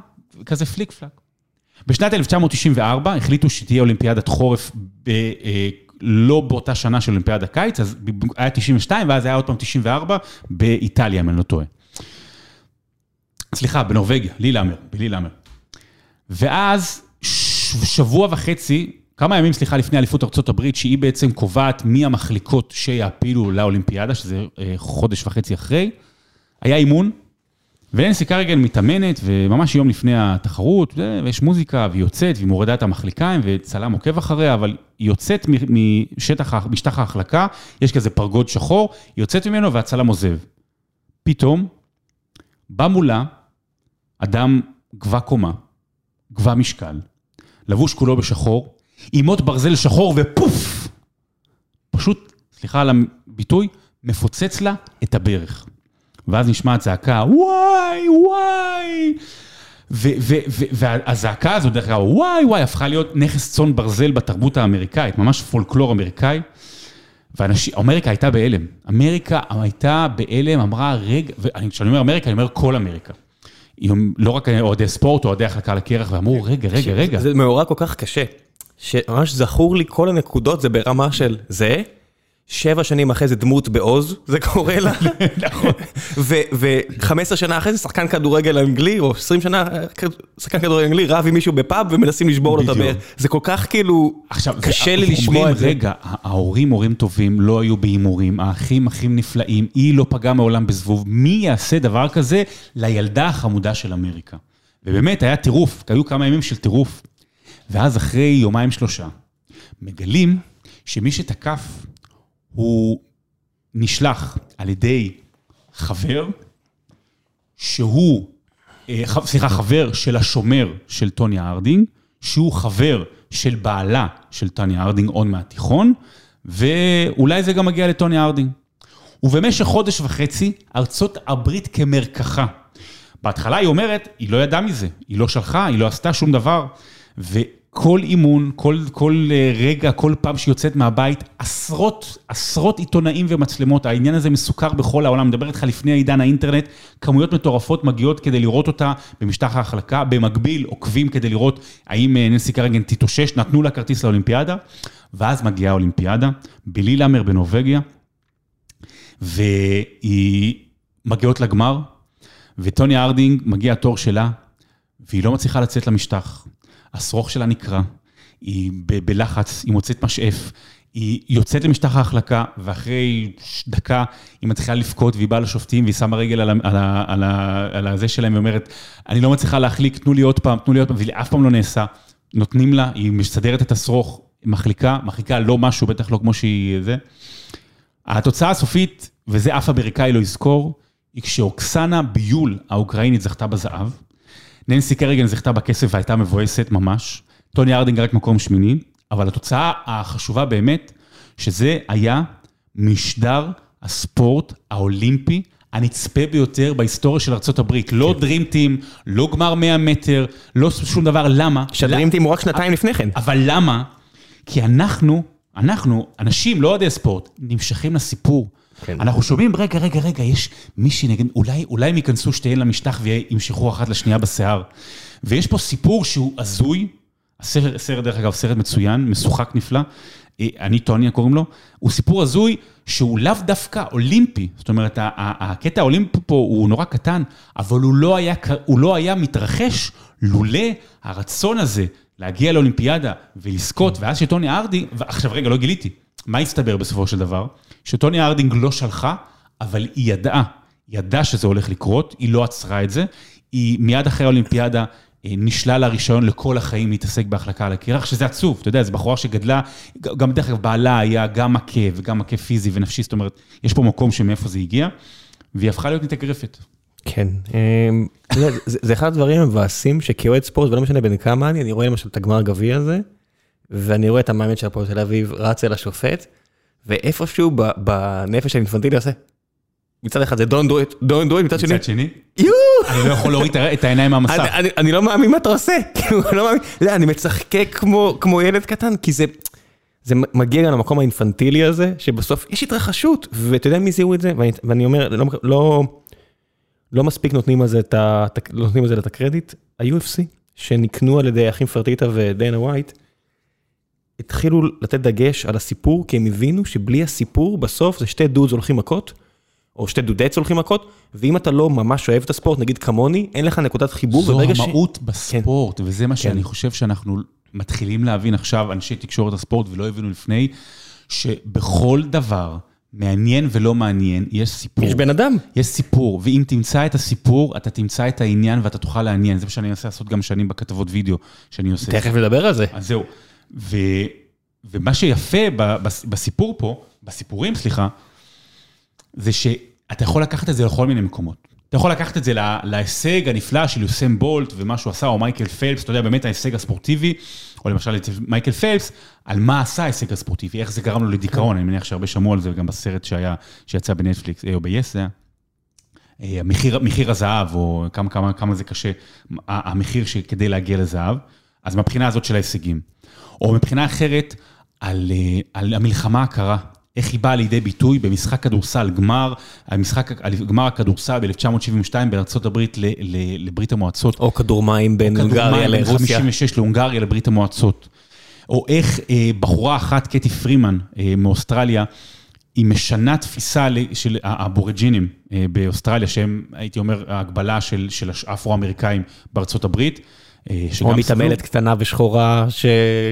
כזה פליק פלק. בשנת אלף תשע מאות תשעים וארבע החליטו שתהיה אולימפיאדת חורף ב, אה, לא באותה שנה של אולימפיאדת קיץ, אז היה תשעים ושתיים, ואז היה עוד פעם תשעים וארבע באיטליה, אם אני לא טועה. סליחה, בנורווגיה, לי לאמר, בלי לאמר. ואז... שבוע וחצי, כמה ימים, סליחה, לפני אליפות ארצות הברית, שהיא בעצם קובעת מי המחליקות שיעפילו לאולימפיאדה, שזה חודש וחצי אחרי, היה אימון, וננסי קרגן מתאמנת, וממש יום לפני התחרות, ויש מוזיקה, והיא יוצאת, והיא מורדה את המחליקאים, וצלם עוקב אחריה, אבל היא יוצאת משטח, משטח ההחלקה, יש כזה פרגוד שחור, היא יוצאת ממנו, והצלם עוזב. פתאום, בא מולה, אדם גבה קומה, גבה משקל, לבוש כולו בשחור, עימות ברזל שחור ופוף! פשוט, סליחה על הביטוי, מפוצץ לה את הברך. ואז נשמע הצעקה, וואי, וואי. והזעקה הזו דרך כלל, וואי, וואי, הפכה להיות נכס צאן ברזל בתרבות האמריקאית, ממש פולקלור אמריקאי. ואמריקה הייתה באלם. אמריקה הייתה באלם, אמרה רגע, וכשאני אומר אמריקה, אני אומר כל אמריקה. לא רק אוהדי ספורט, אוהדי החלקה לקרח, ואמרו, רגע, רגע, רגע. זה מאורע כל כך קשה, שממש זכור לי כל הנקודות, זה ברמה של זה, שבע שנים אחרי זה דמות בעוז, זה קורה לה. נכון. ו-חמש עשרה שנה אחרי זה שחקן כדורגל אנגלי, או עשרים שנה שחקן כדורגל אנגלי, רב עם מישהו בפאב ומנסים לשבור לו את הבאר. זה כל כך כאילו, קשה לי לשמוע את זה. רגע, ההורים הורים טובים, לא היו באימורים, האחים אחים נפלאים, היא לא פגעה מעולם בזבוב. מי יעשה דבר כזה לילדה החמודה של אמריקה? ובאמת היה טירוף, היו כמה ימים של טירוף. ואז אחרי יומיים שלושה, מגלים שמי שתקף הוא נשלח על ידי חבר, שהוא, סליחה, חבר של השומר של טוניה הרדינג, שהוא חבר של בעלה של טוניה הרדינג, עוד מהתיכון, ואולי זה גם מגיע לטוניה הרדינג. ובמשך חודש וחצי, ארצות הברית כמרקחה. בהתחלה היא אומרת, היא לא ידעה מזה, היא לא שלחה, היא לא עשתה שום דבר, ו... כל אימון, כל, כל רגע, כל פעם שיוצאת מהבית, עשרות, עשרות עיתונאים ומצלמות. העניין הזה מסוכר בכל העולם. מדבר איתך לפני העידן האינטרנט, כמויות מטורפות מגיעות כדי לראות אותה במשטח ההחלקה, במקביל עוקבים כדי לראות האם ננסי קרגן תתושש, נתנו לה כרטיס לאולימפיאדה, ואז מגיעה האולימפיאדה, בלילאמר בנורווגיה, והיא מגיעות לגמר, וטוניה הרדינג מגיע התור שלה, והיא לא מצליחה לצאת למשטח. השרוך שלה נקרא, היא ב- בלחץ, היא מוצאת משאף, היא יוצאת למשטח ההחלקה, ואחרי דקה היא מתחילה לפקוט, והיא באה לשופטים, והיא שמה רגל על, ה- על, ה- על, ה- על הזה שלהם, ואומרת, אני לא מצליחה להחליק, תנו לי עוד פעם, תנו לי עוד פעם, והיא אף פעם לא נעשה, נותנים לה, היא מסדרת את השרוך, מחליקה, מחליקה לא משהו, בטח לא כמו שהיא זה. התוצאה הסופית, וזה אף אמריקאי לא יזכור, היא כשאוקסנה ביול האוקראינית זכתה בזהב, ננסי קרגן זכתה בכסף והייתה מבועסת ממש, טוניה הרדינג רק מקום שמיני, אבל התוצאה החשובה באמת, שזה היה משדר הספורט האולימפי, הנצפה ביותר בהיסטוריה של ארצות הברית, לא דרימטים, לא גמר מאה מטר, לא שום דבר, למה? שדרימטים הוא רק שנתיים לפני כן. אבל למה? כי אנחנו, אנחנו, אנשים, לא עודי ספורט, נמשכים לסיפור, אנחנו שומעים, רגע, רגע, רגע, יש מישהי נגד, אולי, אולי הם ייכנסו שתיהן למשטח וימשכו אחת לשנייה בשיער. ויש פה סיפור שהוא הזוי, הסרט, הסרט, דרך אגב, סרט מצוין, משוחק נפלא, אני טוניה קוראים לו, הוא סיפור הזוי שהוא לאו דווקא אולימפי, זאת אומרת, הקטע האולימפי פה הוא נורא קטן, אבל הוא לא היה, הוא לא היה מתרחש לולא הרצון הזה להגיע לאולימפיאדה ולזכות, ואז שטוניה הרדינג, ועכשיו רגע, לא גיליתי, מה הסתבר בסופו של דבר? שטוניה הרדינג לא שלחה, אבל היא ידעה, ידעה שזה הולך לקרות, היא לא עצרה את זה, היא מיד אחרי האולימפיאדה נשלה לה רישיון לכל החיים להתעסק בהחלקה על הקרח, שזה עצוב, אתה יודע, זה בחורה שגדלה, גם דרך כלל בעלה היה גם מכה, וגם מכה פיזי ונפשי, זאת אומרת, יש פה מקום שמאיפה זה הגיע, והיא הפכה להיות נתגרפת. כן, זה אחד הדברים המבאסים שכיועד ספורט, ולא משנה בין כמה אני, אני רואה למשל את הגמר הגביע הזה, ואני רואה את המאמן של הפועל תל אביב רץ אל השופט, ואיפשהו בנפש האינפנטילי עושה, מצד אחד זה don't do it, don't do it, מצד שני. מצד שני? יו! אני לא יכול להוריד את העיניים מהמסך. אני לא מאמין מה אתה עושה, אני מצחקק כמו ילד קטן, כי זה... זה מגיע גם למקום האינפנטילי הזה, שבסוף יש התרחשות, ואתה יודע מי זיהו את זה, ואני אומר, לא... לא מספיק נותנים על זה את הקרדיט, ה-יו אף סי, שנקנו על ידי אחים פרטיטה ודיינה ווייט, התחילו לתת דגש על הסיפור, כי הם הבינו שבלי הסיפור, בסוף זה שתי דודס הולכים מכות, או שתי דודץ הולכים מכות, ואם אתה לא ממש אוהב את הספורט, נגיד כמוני, אין לך נקודת חיבור. זו המהות ש... בספורט, כן. וזה מה כן. שאני חושב שאנחנו מתחילים להבין עכשיו, אנשי תקשורת הספורט, ולא הבינו לפני, שבכל דבר, מעניין ולא מעניין, יש סיפור. יש בן אדם. יש סיפור, ואם תמצא את הסיפור, אתה תמצא את העניין, ואתה תוכל לעניין. זה מה שאני אנסה לעשות גם שנים בכתבות וידאו, שאני עושה. תכף לדבר על זה. אז זהו. ו... ומה שיפה בסיפור פה, בסיפורים, סליחה, זה שאתה יכול לקחת את זה לכל מיני מקומות. אתה יכול לקחת את זה לה... להישג הנפלא של יוסם בולט, ומה שהוא עשה, או מייקל פלפס, אתה יודע, באמת ההישג הספורטיבי, או למשל מייקל פלפס, על מה עשה ההישג הספורטיבי, איך זה גרם לו לדיכאון, אני מניח שהרבה שמעו על זה, גם בסרט שהיה, שיצא בנטפליקס, או ב-יס, המחיר, מחיר הזהב, או כמה, כמה, כמה זה קשה, המחיר שכדי להגיע לזהב, אז מבחינה הזאת של ההישגים. או מבחינה אחרת, על, על המלחמה הקרה, איך היא באה לידי ביטוי במשחק כדורסל, גמר, המשחק, גמר הכדורסל ב-אלף תשע מאות שבעים ושתיים בארצות הברית ל, ל, לברית המועצות. או כדור מים בין הונגריה לרוסיה. חמישים ושש להונגריה לברית המועצות. או איך אה, בחורה אחת, קטי פרימן, אה, מאוסטרליה, היא משנה תפיסה של האבורג'ינים באוסטרליה, שהם, הייתי אומר, ההגבלה של, של האפרו-אמריקאים בארצות הברית. או מתעמלת קטנה ושחורה ש...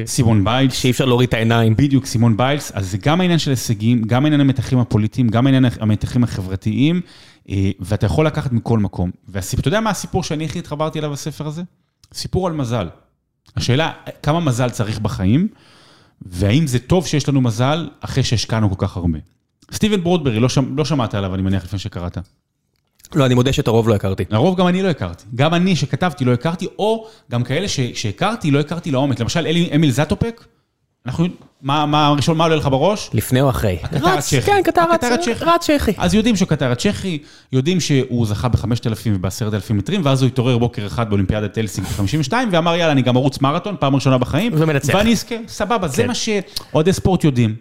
סימון ביילס. שאי אפשר להוריד את העיניים. בדיוק, סימון ביילס. אז זה גם העניין של הישגים, גם העניין המתחים הפוליטיים, גם העניין המתחים החברתיים, ואתה יכול לקחת מכל מקום. ואתה יודע מה הסיפור שאני הכי התחברתי אליו בספר הזה? סיפור על מזל. השאלה, כמה מזל צריך בחיים? והאם זה טוב שיש לנו מזל אחרי שהשקענו כל כך הרבה. סטיבן ברודברי, לא, שמ, לא שמעת עליו, אני מניח לפני שקראת. לא, אני מודה שאת הרוב לא הכרתי. הרוב גם אני לא הכרתי. גם אני שכתבתי לא הכרתי, או גם כאלה ש, שהכרתי לא הכרתי לעומק. למשל, אלי, אמיל זאטופק, אנחנו, מה, מה, הראשון, מה עולה לך בראש? לפני או אחרי? הקטר הצ'כי. כן, הקטר הצ'כי. אז יודעים שקטר הצ'כי, יודעים שהוא זכה ב-חמשת אלפים וב-עשרת אלפים מטרים, ואז הוא התעורר בוקר אחד באולימפיאדת הלסינקי ב-חמישים ושתיים, ואמר, יאללה, אני גם ארוץ מרתון, פעם ראשונה בחיים. ומנצח. ואני אזכה, סבבה, זה מה שעודי ספורט יודעים.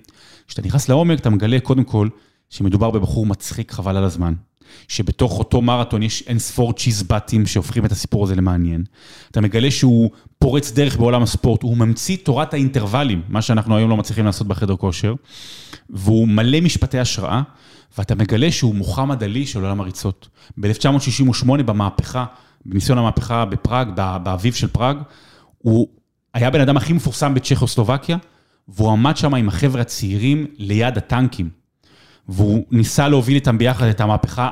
כשאתה נכנס לעומק, אתה מגלה קודם כל, שמדובר בבחור מצחיק חבל על הזמן. שבתוך אותו מרתון יש אין ספור צ'יזבטים שהופכים את הסיפור הזה למעניין. אתה מגלה שהוא פורץ דרך בעולם הספורט, הוא ממציא תורת האינטרוולים, מה שאנחנו היום לא מצליחים לעשות בחדר כושר, והוא מלא משפטי השראה, ואתה מגלה שהוא מוחמד עלי של עולם הריצות. ב-אלף תשע מאות שישים ושמונה במהפכה, בניסיון המהפכה בפראג, באביב של פראג, הוא היה בן אדם הכי מפורסם בצ'כוסלובקיה, והוא עמד שם עם החבר'ה הצעירים ליד הטנקים. והוא ניסה להוביל איתם ביחד את המהפכה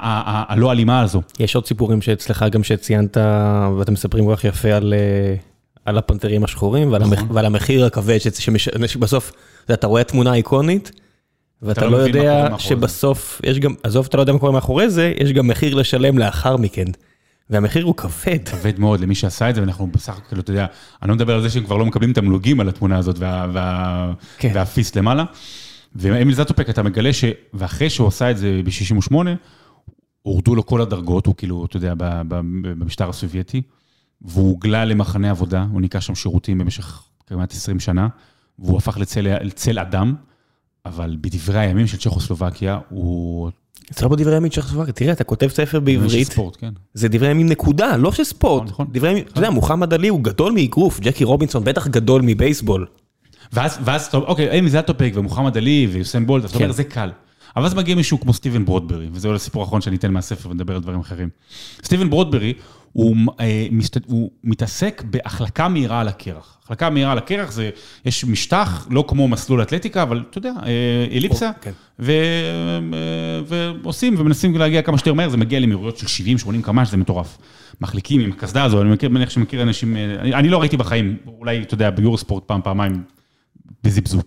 הלא אלימה הזו. יש עוד סיפורים שאצלך גם שציינת, ואתם מספרים כך יפה על, על הפנתרים השחורים, ועל, המח, ועל המחיר הכבד, שבסוף אתה רואה תמונה איקונית, ואתה לא יודע שבסוף, יש גם, עזוב, אתה לא יודע מה קורה מאחורי זה, יש גם מחיר לשלם לאחר מכן. והמחיר הוא כבד. כבד מאוד למי שעשה את זה, ואנחנו בסך הכל, אתה יודע, אני לא מדבר על זה שהם כבר לא מקבלים תמלוגים על התמונה הזאת, וה, וה, כן. והפיס למעלה. ואמיל זאטופק, אתה מגלה ש... ואחרי שהוא עשה את זה ב-שישים ושמונה, הורדו לו כל הדרגות, הוא כאילו, אתה יודע, במשטר הסובייטי, והוא הוגלה למחנה עבודה, הוא ניקח שם שירותים במשך כמעט עשרים שנה, והוא הפך לצל אדם, אבל בדברי הימים של צ'כוסלובקיה, הוא... אצלו בדברי הימים של צ'כוסלובקיה, תראה, אתה כותב ספר בעברית, זה דברי הימים נקודה, לא של ספורט. דברי הימים, אתה יודע, מוחמד עלי הוא גדול מאגרוף, ג'קי רובינסון בטח גדול מבייסבול. ואז, ואז, אוקיי, אמיל זאטופק ומוחמד עלי ויוסם בולט, אתה אומר, זה קל. אבל אז מגיע מישהו כמו סטיבן ברודברי, וזה עוד הסיפור האחרון שאני אתן מהספר ונדבר על דברים אחרים. סטיבן ברודברי, הוא, אה, מסת... הוא מתעסק בהחלקה מהירה על הקרח. החלקה מהירה על הקרח זה, יש משטח, לא כמו מסלול אתלטיקה, אבל אתה יודע, אליפסה, או, כן. ו... ו... ועושים ומנסים להגיע כמה שתר מהר, זה מגיע למהירויות של שבעים שמונים קמ"ש, זה מטורף. מחליקים עם הכסדה הזו, אני מניח שמכיר אנשים, אני, אני לא ראיתי בחיים, אולי, אתה יודע, ביורוספורט פעם, פעמיים, בזיפזופ.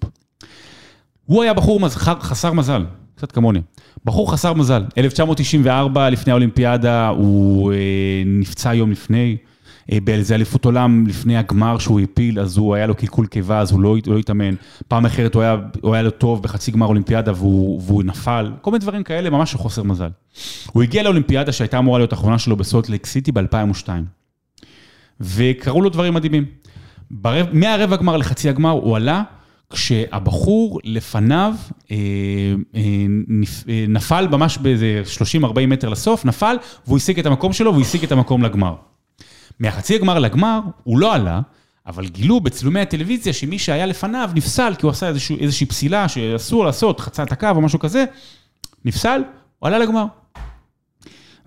הוא היה בחור חסר מזל, קצת כמוני. בחור חסר מזל. אלף תשע מאות תשעים וארבע, לפני האולימפיאדה, הוא נפצע יום לפני, באיזה אליפות עולם, לפני הגמר שהוא הפיל, אז הוא היה לו קלקול קיבה, אז הוא לא, לא התאמן. פעם אחרת הוא היה, הוא היה לו טוב בחצי גמר אולימפיאדה, והוא, והוא נפל. כל מיני דברים כאלה, ממש חוסר מזל. הוא הגיע לאולימפיאדה, שהייתה אמורה להיות האחרונה שלו בסולט לייק סיטי ב-אלפיים ושתיים. וקראו לו דברים מדהימים. מהרבע הגמר לחצי הגמר הוא עלה, כשהבחור לפניו נפל ממש באיזה שלושים ארבעים מטר לסוף, נפל והוא השיג את המקום שלו והוא השיג את המקום לגמר. מהחצי הגמר לגמר הוא לא עלה, אבל גילו בצילומי הטלוויזיה שמי שהיה לפניו נפסל, כי הוא עשה איזושהי פסילה שאסור לעשות, חצה את הקו או משהו כזה, נפסל, הוא עלה לגמר.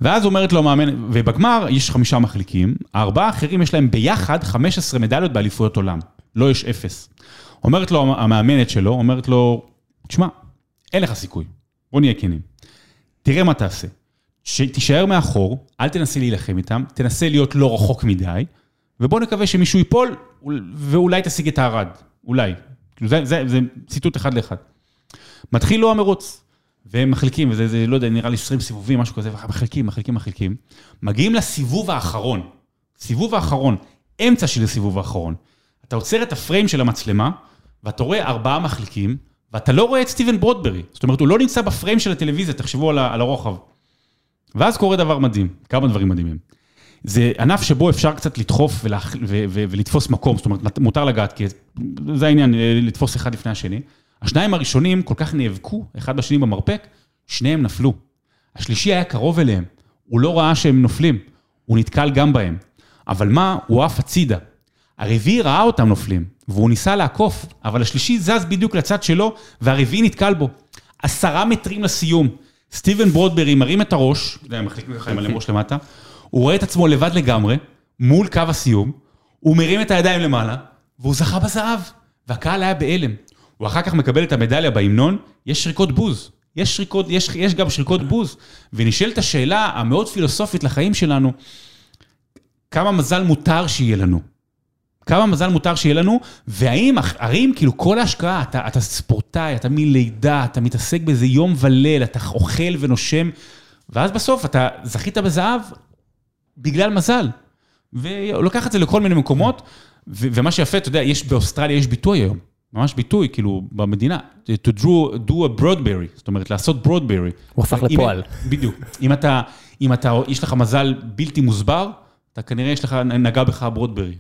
ואז אומרת לו מאמן, ובגמר יש חמישה מחליקים, הארבעה האחרים יש להם ביחד חמש עשרה מדליות באליפויות עולם, לא יש אפס. אומרת לו המאמנת שלו, אומרת לו, תשמע, אין לך סיכוי, בוא נהיה כנים. תראה מה תעשה, תישאר מאחור, אל תנסה להילחם איתם, תנסה להיות לא רחוק מדי, ובוא נקווה שמישהו ייפול, ואולי תשיג את הערד, אולי. זה, זה, זה ציטוט אחד לאחד. מתחיל לו המרוץ. והם מחלקים, וזה, זה, לא יודע, נראה לי עשרים סיבובים, משהו כזה, מחלקים, מחלקים, מחלקים. מגיעים לסיבוב האחרון. סיבוב האחרון, אמצע של הסיבוב האחרון. אתה עוצר את הפריים של המצלמה, ואתה רואה ארבעה מחלקים, ואתה לא רואה את סטיבן ברודברי. זאת אומרת, הוא לא נמצא בפריים של הטלוויזיה, תחשבו על, על הרוחב. ואז קורה דבר מדהים, כמה דברים מדהימים. זה ענף שבו אפשר קצת לדחוף ולתפוס מקום, זאת אומרת, מותר לגעת, כי זה העניין, לתפוס אחד לפני השני. השניים הראשונים כל כך נאבקו, אחד בשני במרפק, שניהם נפלו. השלישי היה קרוב אליהם, הוא לא ראה שהם נופלים, הוא נתקל גם בהם. אבל מה? הוא אף הצידה. הרביעי ראה אותם נופלים, והוא ניסה לעקוף, אבל השלישי זז בדיוק לצד שלו, והרביעי נתקל בו. עשרה מטרים לסיום. סטיבן ברודברי מרים את הראש, מחליק לחיים עליהם ראש למטה, הוא רואה את עצמו לבד לגמרי, מול קו הסיום, הוא מרים את הידיים למעלה, והוא זכה בזהב, והקהל היה בהלם. הוא אחר כך מקבל את המדליה בהמנון, יש שריקות בוז, יש, שריקות, יש, יש גם שריקות בוז, ונשאלת השאלה המאוד פילוסופית לחיים שלנו, כמה מזל מותר שיהיה לנו? כמה מזל מותר שיהיה לנו? והאם, הרים, כאילו כל ההשקעה, אתה, אתה ספורטאי, אתה מלידה, אתה מתעסק בזה יום וליל, אתה אוכל ונושם, ואז בסוף אתה זכית בזהב, בגלל מזל, ולוקח את זה לכל מיני מקומות, ו- ומה שיפה, אתה יודע, יש, באוסטרליה יש ביטוי היום, ממש ביטוי, כאילו, במדינה, to draw, do a Broadberry, זאת אומרת, לעשות Broadberry. הוא הפך לפועל. בדיוק. אם אתה, אם אתה, יש לך מזל בלתי מוסבר, אתה כנראה יש לך, נגע בך ברודברי.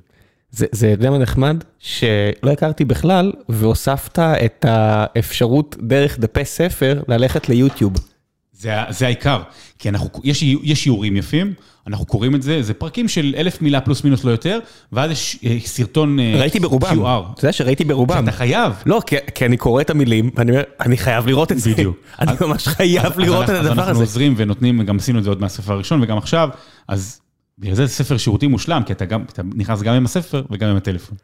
זה, זה די נחמד, שלא הכרתי בכלל, והוספת את האפשרות דרך דפי ספר, ללכת ליוטיוב. זה, זה העיקר, כי אנחנו, יש, יש שיעורים יפים, אנחנו קוראים את זה, זה פרקים של אלף מילה פלוס מינוס לא יותר, ואז יש סרטון ראיתי ברובם. קיו אר. אתה יודע שראיתי ברובם. אתה חייב. לא, כי, כי אני קורא את המילים, ואני אומר, אני חייב לראות את זה. בדיוק. אני ממש חייב לראות את הדבר הזה. אז אנחנו עוזרים ונותנים, גם עשינו את זה עוד מהספר הראשון, וגם עכשיו, אז זה ספר שירותים מושלם, כי אתה, גם, אתה נכנס גם עם הספר וגם עם הטלפון.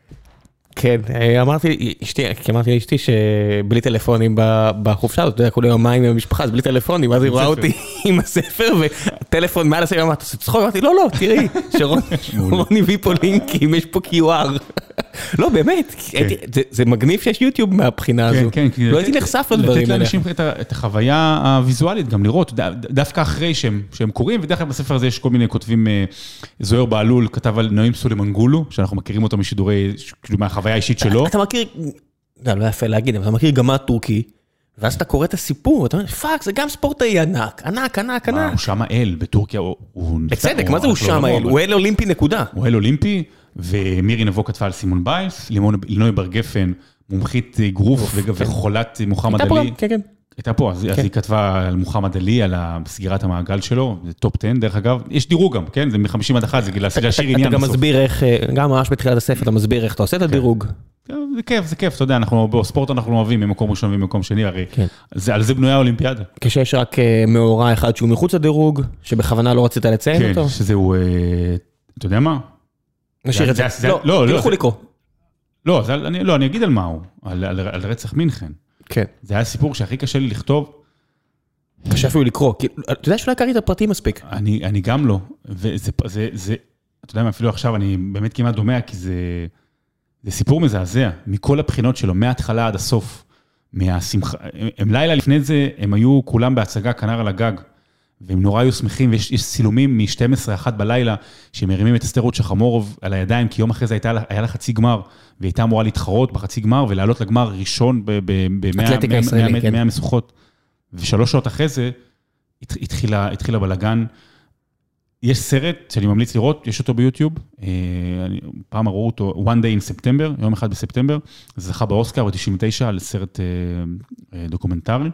כן, אמרתי, אשתי, כי אמרתי לאשתי שבלי טלפונים בחופשה, אתה יודע, כל יום המים עם המשפחה, אז בלי טלפונים, אז היא רואה אותי עם הספר, וטלפון מעל הספר, אמרתי, צחוק, אמרתי, לא, לא, תראי, שרון הביא פה לינקים, יש פה קיו אר. לא, באמת, זה מגניב שיש יוטיוב מהבחינה הזו. כן, כן. לא הייתי נחשף לדברים. לתת לאנשים את החוויה הוויזואלית, גם לראות, דווקא אחרי שהם קוראים, ודרך כלל בספר הזה יש כל מיני כותבים, זוהר בעלול כתב על נעים סולימנגולו, שאנחנו מכירים אותו משידורי, כאילו מהחוויה האישית שלו. אתה מכיר, לא, לא יפה להגיד, אבל אתה מכיר גם הטורקי, ואז אתה קורא את הסיפור, אתה אומר, פאק, זה גם ספורטאי ענק, ענק, ענק, ענק. הוא שם האל, בטורקיה הוא... בצדק, מה זה הוא שם האל? הוא אל אולימפי נקודה. הוא אל אולימפי, ומירי נבו כתפה על סימון בייס, לינוי בר גפן, מומחית גרוף וחולת מוחמד עלי. הייתה פה, כן, כן. הייתה פה, אז היא כתבה על מוחמד עלי, על סגירת המעגל שלו, זה טופ עשר, דרך אגב, יש דירוג גם, כן? זה מ-חמישים עד אחת, זה להשאיר עניין בסוף. אתה גם מסביר איך, גם ממש בתחילת הספר, אתה מסביר איך אתה עושה את הדירוג. זה כיף, זה כיף, אתה יודע, אנחנו, בספורט אנחנו אוהבים ממקום ראשון וממקום שני, הרי על זה בנויה האולימפיאדה. כשיש רק מאורע אחד שהוא מחוץ לדירוג, שבכוונה לא רצית לציין אותו. כן, שזהו, אתה יודע מה? נשאיר את זה. לא, לא, לא, אני אגיד על מה הוא, על רצח מינכן. כן. זה היה סיפור שהכי קשה לי לכתוב. קשה אפילו לקרוא, כי אתה יודע שאולי קראתי את הפרטים מספיק. אני גם לא, וזה, אתה יודע מה, אפילו עכשיו אני באמת כמעט דומע, כי זה... זה סיפור מזעזע, מכל הבחינות שלו, מההתחלה עד הסוף, מהשמחה, הם לילה לפני זה, הם היו כולם בהצגה כנר על הגג, והם נורא היו שמחים, ויש צילומים מ-שתים עשרה אחת בלילה, שמרימים את אסתר חמורוב על הידיים, כי יום אחרי זה הייתה, היה לה חצי גמר, והיא הייתה אמורה להתחרות בחצי גמר, ולעלות לגמר ראשון ב-מאה משוכות, ושלוש שעות אחרי זה, התחילה, התחילה בלגן, יש סרט שאני ממליץ לראות, יש אותו ביוטיוב, פעם ראו אותו, One Day in September, יום אחד בספטמבר, זכה באוסקר ב-תשעים ותשע על סרט דוקומנטרי.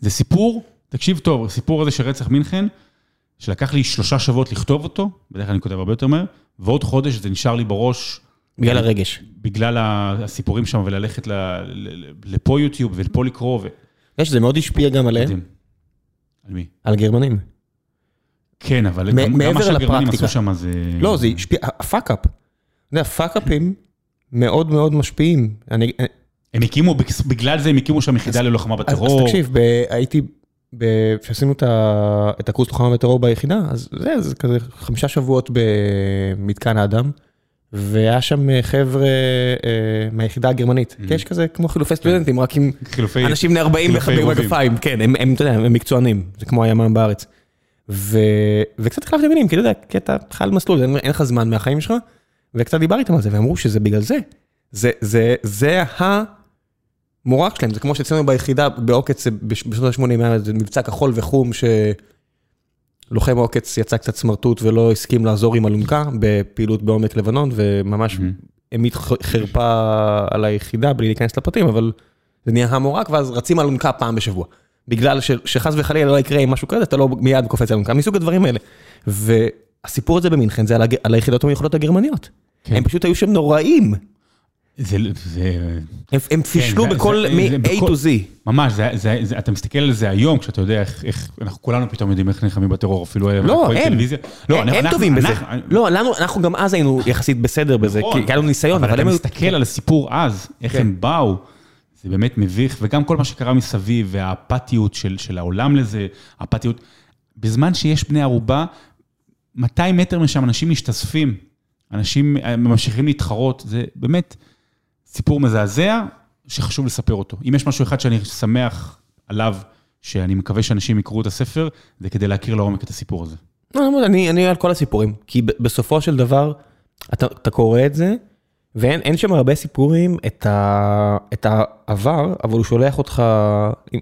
זה סיפור, תקשיב טוב, הסיפור הזה של רצח מינכן, שלקח לי שלושה שבועות לכתוב אותו, בדרך כלל אני כותב הרבה יותר מהר, ועוד חודש זה נשאר לי בראש. בגלל הרגש. בגלל הסיפורים שם, וללכת לפה יוטיוב ולפה לקרוא. יש, זה מאוד השפיע גם עליהם. על מי? על גרמנים. כן, אבל גם מה שהגרמנים עשו שם זה... לא, זה השפיע, הפאק-אפ. אתה יודע, הפאק-אפים מאוד מאוד משפיעים. הם הקימו, בגלל זה הם הקימו שם יחידה ללוחמה בטרור. אז תקשיב, הייתי, כשעשינו את הקורס לוחמה בטרור ביחידה, אז זה כזה חמישה שבועות במתקן האדם, והיה שם חבר'ה מהיחידה הגרמנית. יש כזה כמו חילופי סטודנטים, רק עם אנשים בני ארבעים וחברים בגפיים. כן, הם, אתה יודע, הם מקצוענים. זה כמו הימ"מ בארץ. וקצת החלפתי בינים, כי אתה יודע, כי אתה חל מסלול, אין לך זמן מהחיים שלך, וקצת דיבר איתם על זה, ואמרו שזה בגלל זה. זה המורק שלהם, זה כמו שאצלנו ביחידה, בעוקץ בשנות ה-שמונים, זה מבצע כחול וחום, לוחם עוקץ יצא קצת סמרטוט ולא הסכים לעזור עם אלונקה בפעילות בעומק לבנון, וממש עמית חרפה על היחידה בלי להיכנס לפרטים, אבל זה נהיה המורק, ואז רצים אלונקה פעם בשבוע. בגלל שחס וחלילה לא יקרה עם משהו כזה, אתה לא מיד קופץ אלונקה, מסוג הדברים האלה. והסיפור הזה במינכן, זה על היחידות המיוחדות הגרמניות. הם פשוט היו שם נוראים. הם פישלו בכל מ-A to Z. ממש, אתה מסתכל על זה היום, כשאתה יודע איך, אנחנו כולנו פתאום יודעים איך נלחמים בטרור, אפילו לא, הם, הם טובים בזה. לא, אנחנו גם אז היינו יחסית בסדר בזה, כי היה לנו ניסיון. אבל אתה מסתכל על הסיפור אז, איך הם באו, זה באמת מביך, וגם כל מה שקרה מסביב, והאפתיות של העולם לזה, האפתיות, בזמן שיש בני ערובה, מאתיים מטר משם אנשים משתספים, אנשים ממשיכים להתחרות, זה באמת סיפור מזעזע שחשוב לספר אותו. אם יש משהו אחד שאני שמח עליו, שאני מקווה שאנשים יקראו את הספר, זה כדי להכיר לעומק את הסיפור הזה. אני, אני על כל הסיפורים, כי בסופו של דבר, אתה, אתה קורא את זה, ואין, אין שם הרבה סיפורים את ה, את העבר, אבל הוא שולח אותך,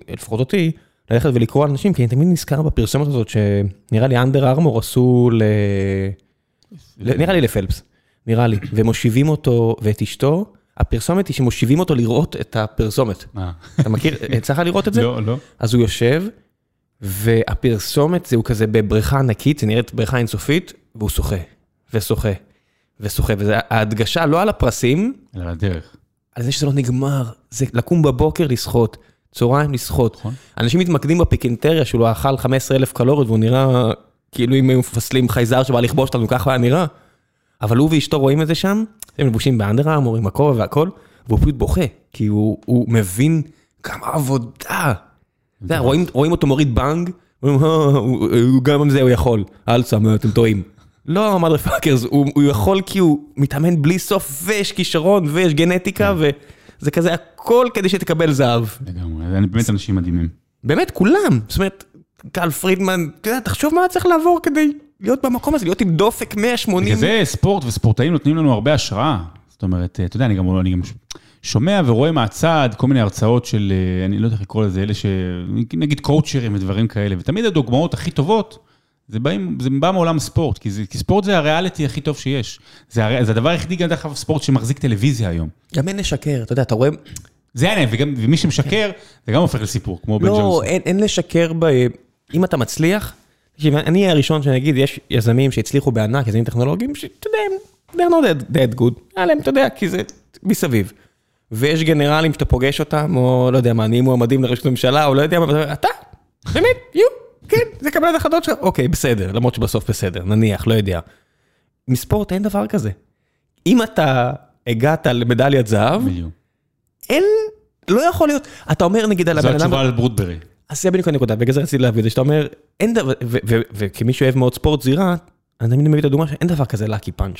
לפחות אותי, ללכת ולקרוא על אנשים, כי אני תמיד נזכר בפרסומת הזאת, שנראה לי אנדר ארמור עשו ל... נראה לי לפלפס, נראה לי, ומושיבים אותו ואת אשתו, הפרסומת היא שמושיבים אותו לראות את הפרסומת. אתה מכיר, צריך לראות את זה? לא, לא. אז הוא יושב, והפרסומת זהו כזה בבריכה ענקית, זה נראית בריכה אינסופית, והוא שוחה, ושוחה, ושוחה, וההדגשה לא על הפרסים, אלא על הדרך. על זה שזה לא נגמר, זה לקום בבוקר לשחות, צהריים לשחות. אנשים מתמקדים בפיקנטריה, שהוא לא אכל חמש עשרה אלף קלוריות, והוא נראה... כאילו אם הם מפסלים חייזר שבא לכבוש אותנו, ככה היה נראה. אבל הוא ואשתו רואים את זה שם, הם לבושים באנדר ארמור, עם הכובע והכל, והוא פשוט בוכה, כי הוא, הוא מבין כמה עבודה. זה, רואים, רואים אותו מוריד בנג, גם עם זה הוא יכול. אלסה, אתם טועים. לא, מדר פאקרס, הוא, הוא יכול כי הוא מתאמן בלי סוף, ויש כישרון, ויש גנטיקה, וזה כזה הכל כדי שתקבל זהב. לגמרי, זה באמת אנשים מדהימים. באמת, כולם. זאת אומרת, קל פרידמן, תחשוב מה צריך לעבור כדי להיות במקום הזה, להיות עם דופק מאה שמונים. זה ספורט וספורטאים נותנים לנו הרבה השראה. זאת אומרת, אתה יודע, אני גם, אני גם שומע ורואה מהצד כל מיני הרצאות של, אני לא יודע איך לקרוא לזה, אלה שנגיד קואוצ'רים ודברים כאלה, ותמיד הדוגמאות הכי טובות, זה בא מעולם ספורט, כי, זה, כי ספורט זה הריאליטי הכי טוב שיש. זה, הרי, זה הדבר היחידי גם דרך ספורט שמחזיק טלוויזיה היום. גם אין לשקר, אתה יודע, אתה רואה... זה העניין, וגם, ומי שמשקר, זה גם הופך לסיפור, כמו בן ג'ונס. לא, אין, אין לשקר ב... אם אתה מצליח, אני הראשון שנגיד, יש יזמים שהצליחו בענק, יזמים טכנולוגיים, שאתה יודע, they're not that good, עליהם, אתה יודע, כי זה מסביב. ויש גנרלים שאתה פוגש אותם, או לא יודע מה, אני מועמדים לראשות הממשלה, או לא יודע מה, אתה, באמת, יו, כן, זה קבלת החלטות שלך, אוקיי, בסדר, למרות שבסוף בסדר, נניח, לא יודע. מספורט אין דבר כזה. אם אתה הגעת למדליית זהב, אין, לא יכול להיות, אתה אומר נגיד על הבן אדם... זו התשובה על ברודברי. אז זה בדיוק הנקודה, בגלל זה רציתי להביא את זה, שאתה אומר, אין דבר, וכמי שאוהב מאוד ספורט זירה, אני תמיד מביא את הדוגמה שאין דבר כזה לקי פאנץ'.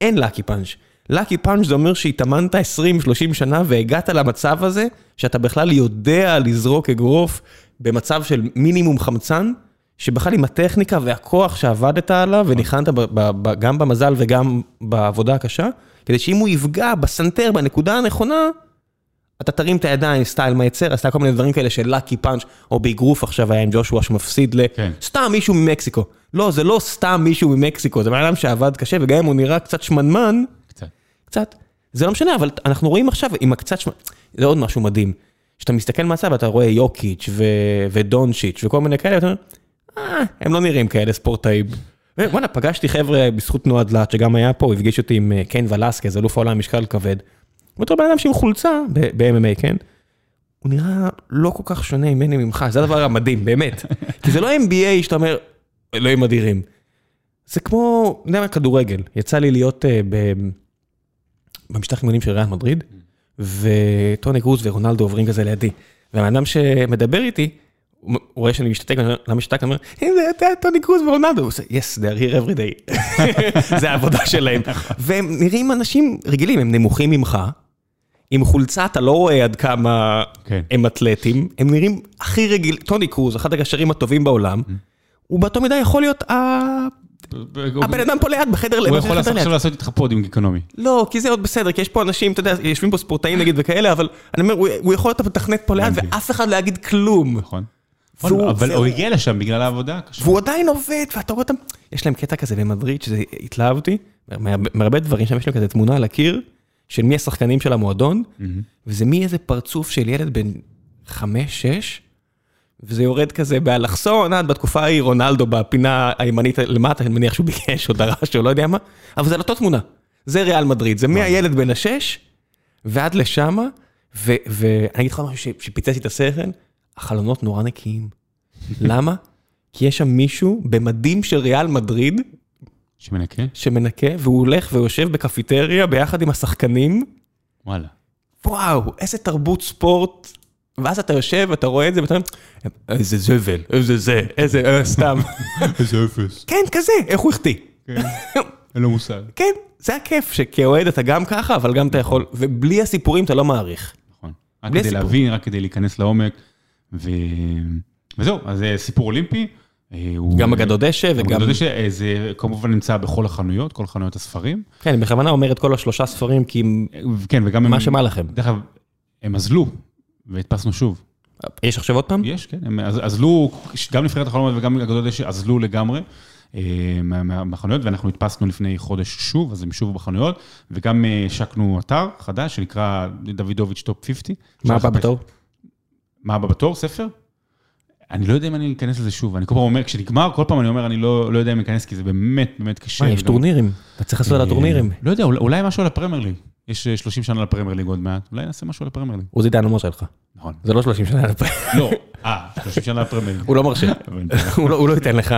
אין לקי פאנץ'. לקי פאנץ' זה אומר שהתאמנת עשרים שלושים שנה, והגעת למצב הזה, שאתה בכלל יודע לזרוק אגרוף, במצב של מינימום חמצן, שבכלל עם הטכניקה והכוח שעבדת עליו, וניחנת גם במזל וגם בעבודה הקשה, כדי שאם הוא יפגע בסנטר, בנקודה הנכונה, אתה תרים את הידיים, סטייל מייצר, עשתה כל מיני דברים כאלה של לקי פאנץ', או באגרוף עכשיו היה עם ג'ושוע שמפסיד ל... סתם מישהו ממקסיקו. לא, זה לא סתם מישהו ממקסיקו, זה מעולם שעבד קשה, וגם אם הוא נראה קצת שמנמן... קצת. קצת. זה לא משנה, אבל אנחנו רואים עכשיו עם הקצת שמנמן... זה עוד משהו מדהים. כשאתה מסתכל מהצד, אתה רואה יוקיץ' ודונצ'יץ' וכל מיני כאלה, ואתה אומר, אה, הם לא נראים כאלה ספורטאים. וואלה, פגשתי חבר'ה בזכות תנועה דלת, שגם היה פה, הפגיש אותי עם קיין ולסקז, אלוף העולם משקל כבד. ואתה רואה בן אדם שהיא חולצה ב-אם אם איי, כן? הוא נראה לא כל כך שונה ממני ממך, זה הדבר המדהים, באמת. כי זה לא אם בי איי שאתה אומר, אלוהים אדירים. זה כמו, אני יודע מה, כדורגל. יצא לי להיות במשטח אימונים של ריאל מדריד, וטוני קרוז ורונלדו עוברים כזה לידי. והאדם שמדבר איתי, הוא רואה שאני משתתק, למה שתק, אני אומר, הנה, אתה טוני קרוז ורונלדו, הוא עושה, yes, they are here every day. זה העבודה שלהם. והם נראים אנשים רגילים, הם נמוכים ממך, עם חולצה אתה לא רואה עד כמה הם אתלטים, הם נראים הכי רגיל, טוני קרוז, אחד הגשרים הטובים בעולם, הוא באותו מידה יכול להיות הבן אדם פה ליד, בחדר ליד. הוא יכול עכשיו לעשות איתך פודים גיקונומי. לא, כי זה עוד בסדר, כי יש פה אנשים, אתה יודע, יושבים פה ספורטאים נגיד וכאלה, אבל אני אומר, הוא יכול להיות מתכנת פה ליד, ואף אחד לא יגיד כלום. נכון. אבל הוא הגיע לשם בגלל העבודה. והוא עדיין עובד, ואתה רואה אותם, יש להם קטע כזה במדריד, שזה התלהב אותי, מהרבה דברים שם יש להם כזה תמונה על הקיר, של מי השחקנים של המועדון, וזה מי איזה פרצוף של ילד בן חמש, שש, וזה יורד כזה באלכסון, עד בתקופה ההיא רונלדו בפינה הימנית למטה, אני מניח שהוא ביקש או דרש או לא יודע מה, אבל זה לא אותו תמונה, זה ריאל מדריד, זה מי הילד בן השש, ועד לשמה, ואני אגיד לך משהו שפיצצתי את הסכן, החלונות נורא נקיים. למה? כי יש שם מישהו במדים של ריאל מדריד, שמנקה? שמנקה, והוא הולך ויושב בקפיטריה ביחד עם השחקנים. וואלה. וואו, איזה תרבות ספורט. ואז אתה יושב, אתה רואה את זה, ואתה אומר, איזה זבל, איזה זה, איזה סתם. איזה אפס. כן, כזה, איך הוא החטיא. כן, אין לו מושג. כן, זה הכיף, שכאוהד אתה גם ככה, אבל גם אתה יכול, ובלי הסיפורים אתה לא מעריך. נכון. רק כדי להבין, רק כדי להיכנס לעומק, וזהו, אז סיפור אולימפי, גם הגדוד דשא וגם... זה כמובן נמצא בכל החנויות, כל חנויות הספרים. כן, אני בכוונה אומר את כל השלושה ספרים, כי מה שמה לכם. דרך כלל, הם אזלו, והתפסנו שוב. יש עכשיו עוד פעם? יש, כן. הם אזלו, גם נבחרת החלומות וגם הגדוד דשא, אזלו לגמרי מהחנויות, ואנחנו התפסנו לפני חודש שוב, אז הם שוב בחנויות, וגם שקנו אתר חדש, שנקרא דוידוביץ' טופ חמישים. מה הבא בתור? מה הבא בתור? ספר? אני לא יודע אם אני אכנס לזה שוב, אני כל פעם אומר, כשנגמר, כל פעם אני אומר, אני לא, לא יודע אם אכנס, כי זה באמת, באמת קשה. מה, יש טורנירים? אתה צריך לעשות על הטורנירים. לא יודע, אולי משהו על הפרמייר ליג. יש שלושים שנה על הפרמייר ליג עוד מעט, אולי נעשה משהו על הפרמייר ליג. הוא זה דן המושל לך. נכון. זה לא שלושים שנה על הפרמייר ליג. לא, אה, שלושים שנה על הפרמייר ליג. הוא לא מרשה. הוא לא ייתן לך.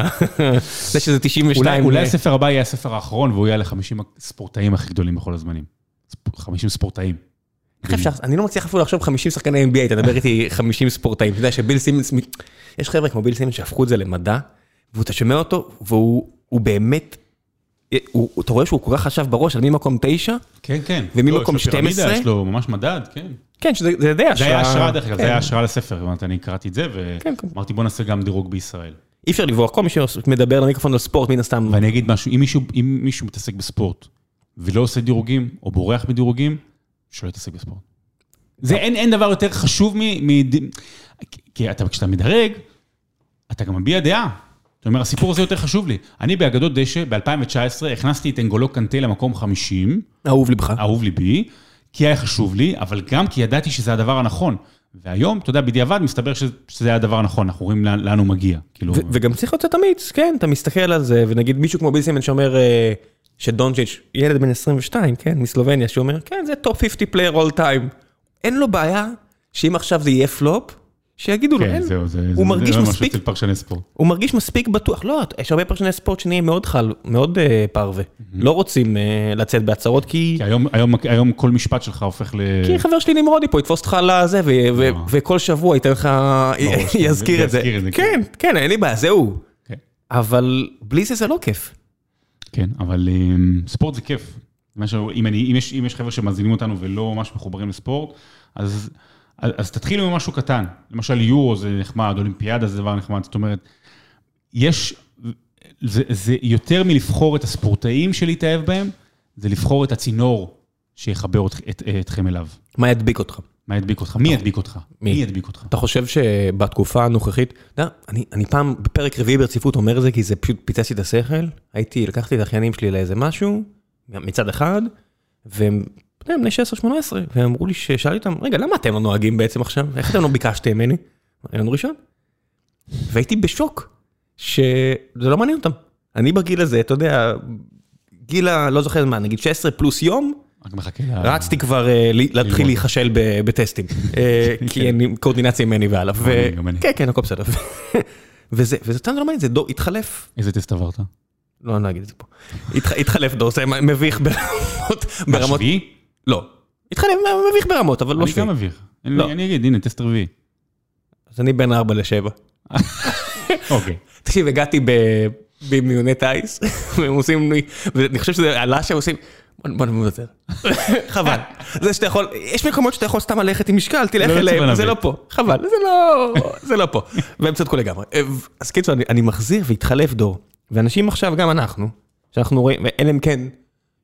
זה שזה תשעים ושתיים. אולי הספר הבא יהיה הספר האחרון, והוא יהיה ל-חמישים ספורטאים הכי גדולים בכל הזמנים. חמישים ספורטאים. אני לא מצליח אפילו לחשוב חמישים שחקני N B A, אתה דבר איתי חמישים ספורטאים, אתה יודע שביל סימנס, יש חבר'ה כמו ביל סימנס שהפכו את זה למדע, ואתה שומע אותו, והוא באמת, אתה רואה שהוא כל כך חשב בראש, על מי מקום תשע, ומי מקום שתים עשרה. יש לו ממש מדד, כן. כן, שזה די השראה. זה היה השראה דרך כלל, זה היה השראה לספר, אני קראתי את זה, ואמרתי בוא נעשה גם דירוג בישראל. אי אפשר לבוא, כל מי שמדבר למיקרופון על ספורט, מן הסתם. ואני אגיד משהו, אם מישהו מתעסק בספורט, ולא עושה דירוגים, או בורח מדירוגים, שלא יתעסק בספורט. זה אין דבר יותר חשוב מ... כי כשאתה מדרג, אתה גם מביע דעה. אתה אומר, הסיפור הזה יותר חשוב לי. אני באגדות דשא, ב-אלפיים תשע עשרה, הכנסתי את אנגולו קנטה למקום חמישים. אהוב לבך. אהוב לבי, כי היה חשוב לי, אבל גם כי ידעתי שזה הדבר הנכון. והיום, אתה יודע, בדיעבד מסתבר שזה היה הדבר הנכון, אנחנו רואים לאן הוא מגיע. וגם צריך לצאת אמיץ, כן, אתה מסתכל על זה, ונגיד מישהו כמו ביל סימנס שאומר... שדונג'יץ', ילד בן עשרים ושתיים, כן, מסלובניה, שאומר, כן, זה טופ חמישים פלייר all time. אין לו בעיה שאם עכשיו זה יהיה פלופ, שיגידו לו, אין. הוא מרגיש מספיק, הוא מרגיש מספיק בטוח. לא, יש הרבה פרשני ספורט שנהיה מאוד חל, מאוד פרווה. לא רוצים לצאת בהצהרות, כי... היום כל משפט שלך הופך ל... כי חבר שלי נמרודי פה, יתפוס אותך לזה, וכל שבוע ייתן לך, יזכיר את זה. כן, כן, אין לי בעיה, זהו. אבל בלי זה זה לא כיף. כן, אבל ספורט זה כיף. אם יש חבר'ה שמזינים אותנו ולא ממש מחוברים לספורט, אז תתחילו ממשהו קטן. למשל יורו זה נחמד, אולימפיאדה זה דבר נחמד. זאת אומרת, יש, זה יותר מלבחור את הספורטאים שלהתאהב בהם, זה לבחור את הצינור שיחבר אתכם אליו. מה ידביק אותך? מה ידביק אותך? מי ידביק אותך? מי ידביק אותך? אתה חושב שבתקופה הנוכחית, אני פעם בפרק רביעי ברציפות אומר את זה, כי זה פשוט פיצצתי את השכל, הייתי, לקחתי את האחיינים שלי לאיזה משהו, מצד אחד, והם בני שש עשרה שמונה עשרה, והם אמרו לי, שאלתי אותם, רגע, למה אתם לא נוהגים בעצם עכשיו? איך אתם לא ביקשתם ממני? היינו ראשון. והייתי בשוק, שזה לא מעניין אותם. אני בגיל הזה, אתה יודע, גיל הלא זוכר מה, נגיד שש עשרה פלוס יום, רצתי כבר להתחיל להיחשל בטסטים, כי אין קורדינציה ממני ועליו. כן, כן, הכל בסדר. וזה, תם זה לא מעניין, זה דור, התחלף. איזה טסט עברת? לא, אני לא אגיד את זה פה. התחלף דור, זה מביך ברמות. בשביעי? לא. התחלף, מביך ברמות, אבל לא שביעי. אני גם מביך. אני אגיד, הנה, טסט רביעי. אז אני בין ארבע לשבע. אוקיי. תקשיב, הגעתי במיוני טייס, והם עושים לי, ואני חושב שזה עלה שהם עושים... בוא נמוד יותר. חבל. זה שאתה יכול, יש מקומות שאתה יכול סתם ללכת עם משקל, תלך אליהם, זה לא פה. חבל, זה לא פה. והם צדקו לגמרי. אז קיצור, אני מחזיר והתחלף דור. ואנשים עכשיו, גם אנחנו, שאנחנו רואים, ואין להם כן,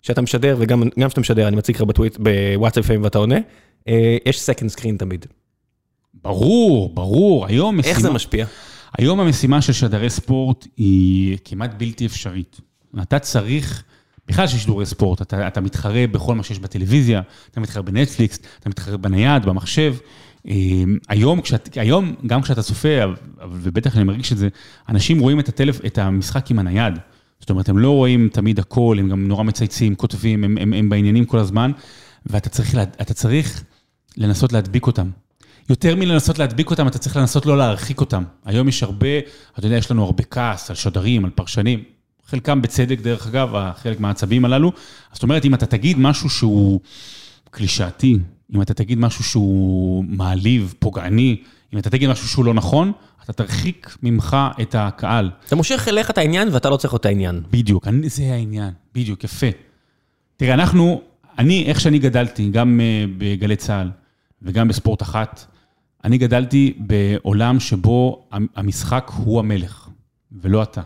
שאתה משדר, וגם שאתה משדר, אני מציג לך בטוויט, בוואטסאפ ואתה עונה, יש סקנד סקרין תמיד. ברור, ברור. היום משימה. איך זה משפיע? היום המשימה של שדרי ספורט היא כמעט בלתי אפשרית. אתה צריך, בכלל ששידורי ספורט, אתה, אתה מתחרה בכל מה שיש בטלוויזיה, אתה מתחרה בנטפליקס, אתה מתחרה בנייד, במחשב. היום, כשאת, היום גם כשאתה צופה, ובטח אני מרגיש את זה, אנשים רואים את, הטלפ, את המשחק עם הנייד. זאת אומרת, הם לא רואים תמיד הכל, הם גם נורא מצייצים, כותבים, הם, הם, הם בעניינים כל הזמן, ואתה צריך, אתה צריך לנסות להדביק אותם. יותר מלנסות להדביק אותם, אתה צריך לנסות לא להרחיק אותם. היום יש הרבה, אתה יודע, יש לנו הרבה כעס על שדרים, על פרשנים, חלקם בצדק דרך אגב, חלק מהעצבים הללו. זאת אומרת, אם אתה תגיד משהו שהוא קלישאתי, אם אתה תגיד משהו שהוא מעליב, פוגעני, אם אתה תגיד משהו שהוא לא נכון, אתה תרחיק ממך את הקהל. אתה מושך אליך את העניין ואתה לא צריך את העניין. בדיוק, זה העניין, בדיוק, יפה. תראה, אנחנו, אני, איך שאני גדלתי, גם בגלי צהל וגם בספורט אחת, אני גדלתי בעולם שבו המשחק הוא המלך, ולא אתה.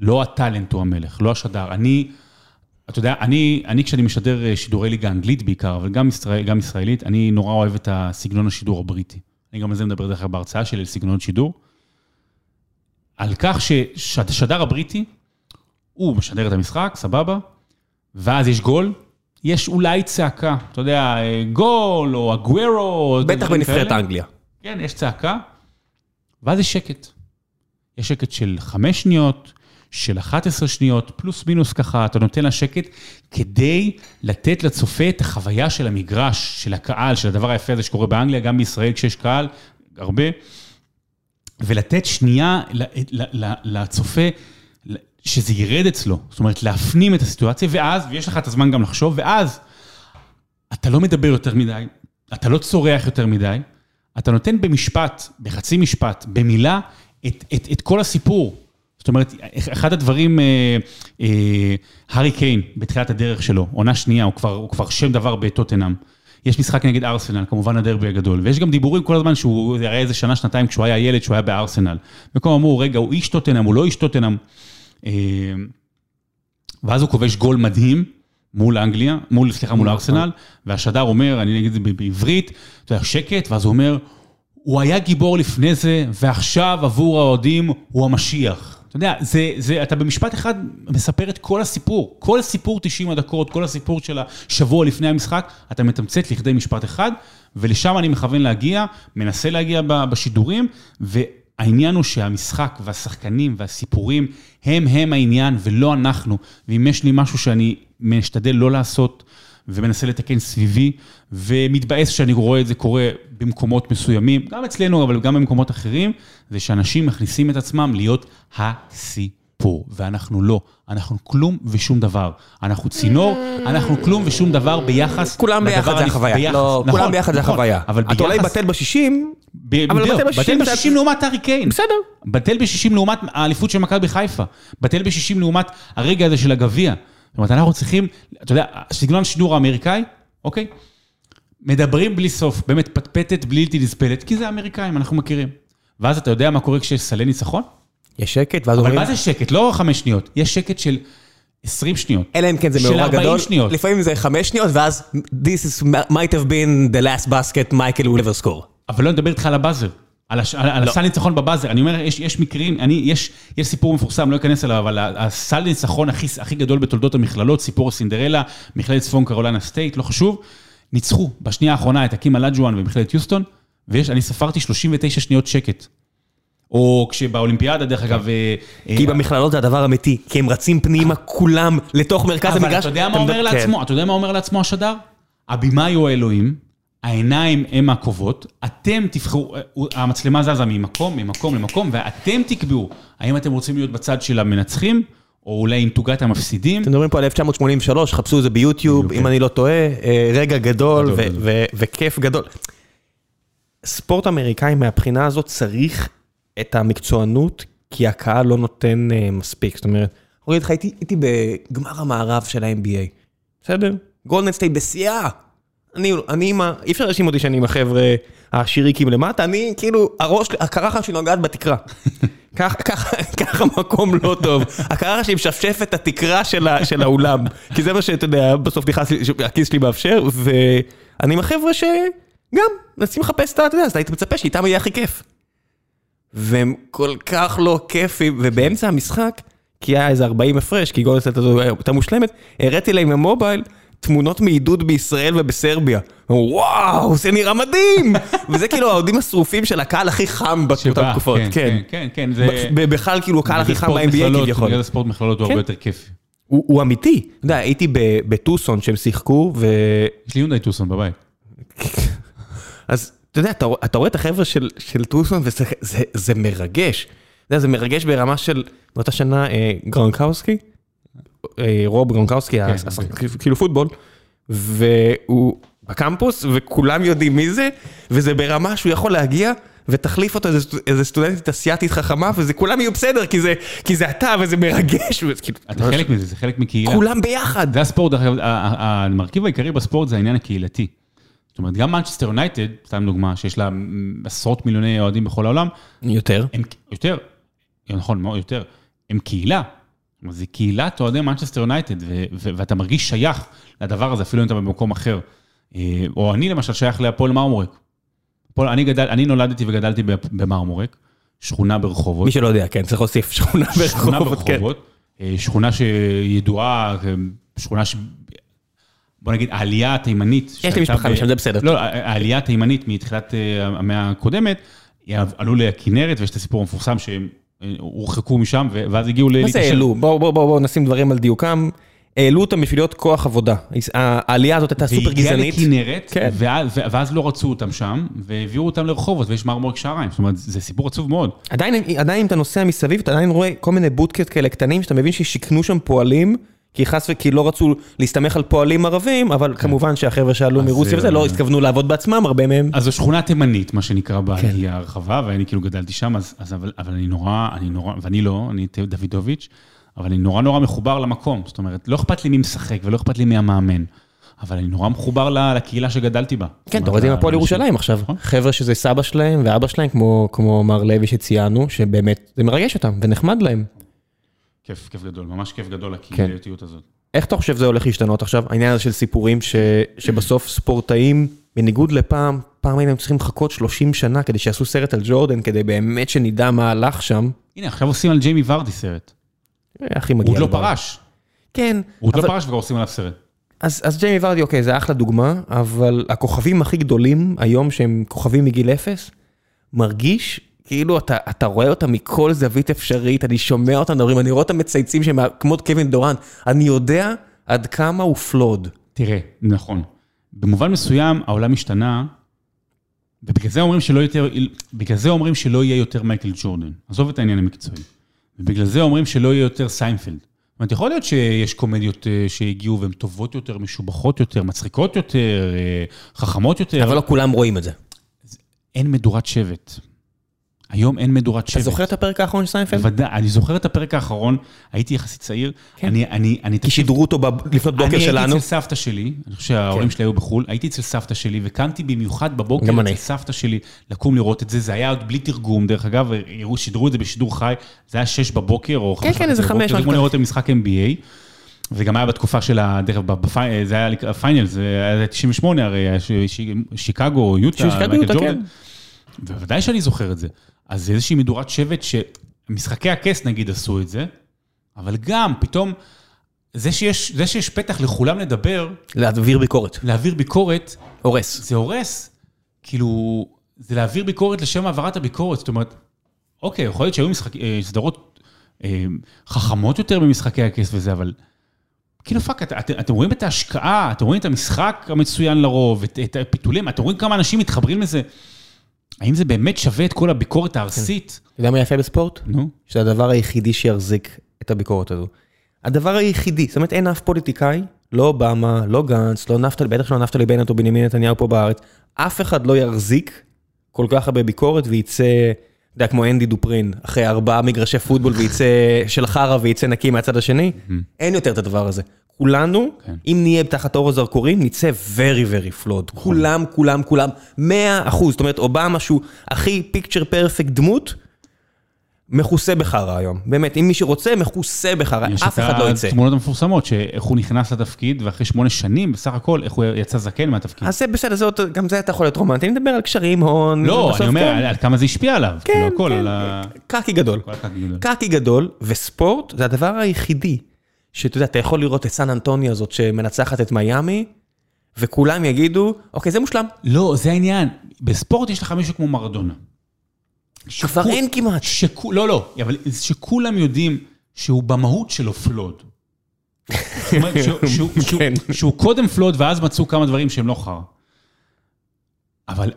לא הטלנט הוא המלך, לא השדר. אני, אתה יודע, אני, אני כשאני משדר שידורי ליגה אנגלית בעיקר, אבל גם, ישראל, גם ישראלית, אני נורא אוהב את הסגנון השידור הבריטי. אני גם על זה מדבר דרך כלל בהרצאה שלי, לסגנון שידור. על כך ששדר הבריטי, הוא משדר את המשחק, סבבה, ואז יש גול, יש אולי צעקה, אתה יודע, גול או אגוורו. בטח בנבחרת אנגליה. כן, יש צעקה, ואז יש שקט. יש שקט של חמש שניות, של אחת עשרה שניות, פלוס מינוס ככה, אתה נותן לה שקט, כדי לתת לצופה את החוויה של המגרש, של הקהל, של הדבר היפה הזה שקורה באנגליה, גם בישראל כשיש קהל, הרבה, ולתת שנייה לצופה, שזה ירד אצלו, זאת אומרת, להפנים את הסיטואציה, ואז, ויש לך את הזמן גם לחשוב, ואז, אתה לא מדבר יותר מדי, אתה לא צורח יותר מדי, אתה נותן במשפט, בחצי משפט, במילה, את, את, את כל הסיפור. זאת אומרת, אחד הדברים, אה, אה, הרי קיין, בתחילת הדרך שלו, עונה שנייה, הוא כבר, הוא כבר שם דבר בטוטנהאם. יש משחק נגד ארסנל, כמובן הדרבי הגדול, ויש גם דיבורים כל הזמן, שהוא הרי איזה שנה, שנתיים, כשהוא היה ילד, שהוא היה בארסנל. וכמו אמרו, רגע, הוא איש טוטנהאם, הוא לא איש טוטנהאם. אה, ואז הוא כובש גול מדהים, מול אנגליה, מול, סליחה, מול ארסנל, והשדר אומר, אני נגיד בעברית, אתה יודע, שקט, ואז הוא אומר, הוא היה גיבור לפני זה, ועכשיו עבור העודים הוא המשיח. אתה יודע, זה, זה, אתה במשפט אחד מספר את כל הסיפור, כל סיפור תשעים הדקות, כל הסיפור של השבוע לפני המשחק, אתה מתמצת לכדי משפט אחד, ולשם אני מכוון להגיע, מנסה להגיע בשידורים, והעניין הוא שהמשחק והשחקנים והסיפורים, הם הם העניין ולא אנחנו, ואם יש לי משהו שאני משתדל לא לעשות, ומנסה לתקן סביבי, ומתבאס שאני רואה את זה קורה במקומות מסוימים, גם אצלנו, אבל גם במקומות אחרים, זה שאנשים מכניסים את עצמם להיות הסיפור, ואנחנו לא, אנחנו כלום ושום דבר, אנחנו צינור, אנחנו כלום ושום דבר ביחס, כולם ביחד זה החוויה, לא, כולם ביחד זה החוויה, אתה אולי בטל בשישים, אבל בטל בשישים לעומת הארי קיין, בסדר, בטל בשישים לעומת האליפות של מכבי חיפה, בטל בשישים לעומת הרגע הזה של הגביע, זאת אומרת, אנחנו צריכים, אתה יודע, סגנון שידור האמריקאי, אוקיי? מדברים בלי סוף, באמת פטפטת, בלי תספלת, כי זה האמריקאים, אנחנו מכירים. ואז אתה יודע מה קורה כשיש סלי ניצחון? יש שקט, ואז אומרים... אבל מה זה שקט? לא חמש שניות, יש שקט של עשרים שניות. אלא אם כן זה מאורע גדול, שניות. לפעמים זה חמש שניות, ואז this is, might have been the last basket Michael will ever score. אבל לא נדבר איתך על הבאזר. על הסל ניצחון בבאזר, אני אומר, יש מקרים, יש סיפור מפורסם, לא אכנס אליו, אבל הסל ניצחון הכי גדול בתולדות המכללות, סיפור הסינדרלה, מכללת צפון קרוליינה סטייט, לא חשוב, ניצחו בשנייה האחרונה את הקימה לג'ואן ומכללת יוסטון, ואני ספרתי שלושים ותשע שניות שקט. או כשבאולימפיאדה, דרך אגב... כי במכללות זה הדבר אמיתי, כי הם רצים פנימה כולם לתוך מרכז המגרש. אבל אתה יודע מה אומר לעצמו, אתה יודע מה אומר לעצמו השדר? הבימאי הוא האלוהים. העיניים הם עקובות, אתם תבחרו, המצלמה זזה ממקום, ממקום למקום, ואתם תקבעו, האם אתם רוצים להיות בצד של המנצחים, או אולי עם תוגת המפסידים. אתם מדברים פה על אלף תשע מאות שמונים ושלוש, חפשו את זה ביוטיוב, אם אני לא טועה, רגע גדול וכיף גדול. ספורט אמריקאי מהבחינה הזאת צריך את המקצוענות, כי הקהל לא נותן מספיק. זאת אומרת, הוריד לך, הייתי בגמר המערב של ה-אן בי איי. בסדר? גולדן סטייט בשיאה. אני, אני, אי אפשר להשים אותי שאני עם החבר'ה השיריקים למטה, אני כאילו, הראש, הקרחה שלי נוגעת בתקרה. כך, כך, כך המקום לא טוב. הקרחה שלי משפשפת את התקרה של האולם, כי זה מה שאתה יודע, בסוף נכנס, הכיס שלי מאפשר, ואני עם החבר'ה שגם, נשים לחפש את זה, אז אתה היית מצפה שאיתם יהיה הכי כיף. והם כל כך לא כיפים, ובאמצע המשחק, כי היה איזה ארבעים הפרש, כי גול הזו הייתה מושלמת, הראיתי להם במובייל, תמונות מעידוד בישראל ובסרביה. וואו, זה נראה מדהים! וזה כאילו העודים השרופים של הקהל הכי חם באותם תקופות. כן, כן, כן. בכלל כאילו הקהל הכי חם ב-אן בי איי כביכול. זה ספורט מכללות, הוא הרבה יותר כיף. הוא אמיתי. אתה יודע, הייתי בטוסון שהם שיחקו ו... יש לי יונדאי טוסון בבית. אז אתה יודע, אתה רואה את החבר'ה של טוסון וזה מרגש. זה מרגש ברמה של באותה שנה גרונקאוסקי. רוב גרונקאוסקי, כאילו פוטבול, והוא בקמפוס, וכולם יודעים מי זה, וזה ברמה שהוא יכול להגיע, ותחליף אותו איזה סטודנטית אסיאתית חכמה, וזה כולם יהיו בסדר, כי זה אתה, וזה מרגש. אתה חלק מזה, זה חלק מקהילה. כולם ביחד. זה הספורט, המרכיב העיקרי בספורט זה העניין הקהילתי. זאת אומרת, גם מנצ'סטר יונייטד, סתם דוגמה, שיש לה עשרות מיליוני אוהדים בכל העולם. יותר. יותר. נכון, מאוד יותר. הם קהילה. זה קהילת אוהדי מנצ'סטר יונייטד, ואתה מרגיש שייך לדבר הזה, אפילו אם אתה במקום אחר. או אני למשל שייך להפועל מרמורק. אני נולדתי וגדלתי במרמורק, שכונה ברחובות. מי שלא יודע, כן, צריך להוסיף, שכונה ברחובות. שכונה שידועה, שכונה ש... בוא נגיד, העלייה התימנית... יש לי משפחה משם, זה בסדר. לא, העלייה התימנית מתחילת המאה הקודמת, עלו לכנרת, ויש את הסיפור המפורסם שהם... הורחקו משם, ואז הגיעו ל... מה זה העלו? בואו נשים דברים על דיוקם. העלו אותם בשביל להיות כוח עבודה. העלייה הזאת הייתה סופר גזענית. והגיעה לכנרת, ואז לא רצו אותם שם, והביאו אותם לרחובות, ויש מרמורק שעריים. זאת אומרת, זה סיפור עצוב מאוד. עדיין אם אתה נוסע מסביב, אתה עדיין רואה כל מיני בודקות כאלה קטנים, שאתה מבין ששיקנו שם פועלים, כי חס וכי לא רצו להסתמך על פועלים ערבים, אבל כמובן שהחבר'ה שעלו מרוסיה וזה, לא התכוונו לעבוד בעצמם הרבה מהם. אז זו שכונה תימנית, מה שנקרא בה, היא הרחבה, ואני כאילו גדלתי שם, אבל אני נורא, ואני לא, אני דוידוביץ', אבל אני נורא נורא מחובר למקום, זאת אומרת, לא אכפת לי מי משחק, ולא אכפת לי מי המאמן, אבל אני נורא מחובר לקהילה שגדלתי בה. כן, אתה רואה עם הפועל ירושלים עכשיו, חבר'ה שזה סבא שלהם ואבא שלהם, כמו מר לוי שציינו, שבאמת זה מרגש אותם ונחמד להם. כיף, כיף גדול, ממש כיף גדול הקהילתיות הזאת. איך אתה חושב זה הולך להשתנות עכשיו? העניין הזה של סיפורים שבסוף ספורטאים, בניגוד לפעם, פעם היינו צריכים לחכות שלושים שנה כדי שיעשו סרט על ג'ורדן, כדי באמת שנדע מה הלך שם. הנה, עכשיו עושים על ג'יימי ורדי סרט. הכי מגיע. הוא עוד לא פרש. כן. הוא עוד לא פרש וכבר עושים עליו סרט. אז ג'יימי ורדי, אוקיי, זה אחלה דוגמה, אבל הכוכבים הכי גדולים היום שהם כוכבים מגיל אפס, מרגיש כאילו אתה, אתה רואה אותה מכל זווית אפשרית, אני שומע אותם דברים, אני רואה אותם מצייצים שהם כמו קווין דורנט, אני יודע עד כמה הוא פלוד. תראה, נכון. במובן מסוים העולם השתנה, ובגלל זה אומרים שלא יותר, בגלל זה אומרים שלא יהיה יותר מייקל ג'ורדן. עזוב את העניין המקצועי. ובגלל זה אומרים שלא יהיה יותר סיינפלד. זאת אומרת, יכול להיות שיש קומדיות שהגיעו והן טובות יותר, משובחות יותר, מצחיקות יותר, חכמות יותר. אבל לא כולם רואים את זה. אין מדורת שבט. היום אין מדורת שבט. אתה זוכר את הפרק האחרון של סיינפלד? בוודאי, אני זוכר את הפרק האחרון, הייתי יחסית צעיר, אני, אני, אני... כי שידרו אותו לפנות בוקר שלנו. אני הייתי אצל סבתא שלי, אני חושב שההורים שלי היו בחול, הייתי אצל סבתא שלי, וקמתי במיוחד בבוקר אצל סבתא שלי, לקום לראות את זה, זה היה עוד בלי תרגום, דרך אגב, שידרו את זה בשידור חי, זה היה שש בבוקר, או חמש בבוקר, זה כמו לראות את משחק אן בי איי, זה גם היה בתקופה של הפיינל, זה היה תשעים ושמונה, הרי שיקגו או יוטה, בוודאי שאני זוכר את זה. אז זה איזושהי מדורת שבט שמשחקי הכס נגיד עשו את זה, אבל גם פתאום, זה שיש, זה שיש פתח לכולם לדבר, להעביר ביקורת. להעביר ביקורת. הורס. זה הורס, כאילו, זה להעביר ביקורת לשם העברת הביקורת. זאת אומרת, אוקיי, יכול להיות שהיו משחק, סדרות אה, חכמות יותר במשחקי הכס וזה, אבל כאילו פאק, את, את, אתם רואים את ההשקעה, אתם רואים את המשחק המצוין לרוב, את, את הפיתולים, אתם רואים כמה אנשים מתחברים לזה, האם זה באמת שווה את כל הביקורת הארסית? אתה יודע מה יפה בספורט? נו. שזה הדבר היחידי שיחזיק את הביקורת הזו. הדבר היחידי, זאת אומרת, אין אף פוליטיקאי, לא אובמה, לא גנץ, לא נפתלי, בטח שלא נפתלי בנט או בנימין נתניהו פה בארץ, אף אחד לא יחזיק כל כך הרבה ביקורת וייצא, אתה יודע, כמו אנדי דופרין, אחרי ארבעה מגרשי פוטבול וייצא של חרה וייצא נקי מהצד השני, אין יותר את הדבר הזה. כולנו, אם נהיה בתחת אור הזרקורים, נצא very very flawed. כולם, כולם, כולם, מאה אחוז. זאת אומרת, אובמה שהוא הכי picture perfect דמות, מכוסה בחרה היום. באמת, אם מי שרוצה, מכוסה בחרה. אף אחד לא יצא. יש את התמונות המפורסמות, שאיך הוא נכנס לתפקיד, ואחרי שמונה שנים, בסך הכל, איך הוא יצא זקן מהתפקיד. אז זה בסדר, גם זה אתה יכול להיות רומנטי. אני מדבר על קשרים, הון... לא, אני אומר, על כמה זה השפיע עליו. כן, כן. קרקי גדול. קרקי גדול, וספורט, זה הדבר היחידי, שאתה יודע, אתה יכול לראות את סן אנטוניו הזאת, שמנצחת את מיאמי, וכולם יגידו, אוקיי, זה מושלם. לא, זה העניין. בספורט יש לך מישהו כמו מרדונה. כבר אין כמעט. לא, לא, אבל שכולם יודעים שהוא במהות שלו פלוד. שהוא קודם פלוד, ואז מצאו כמה דברים שהם לא חר.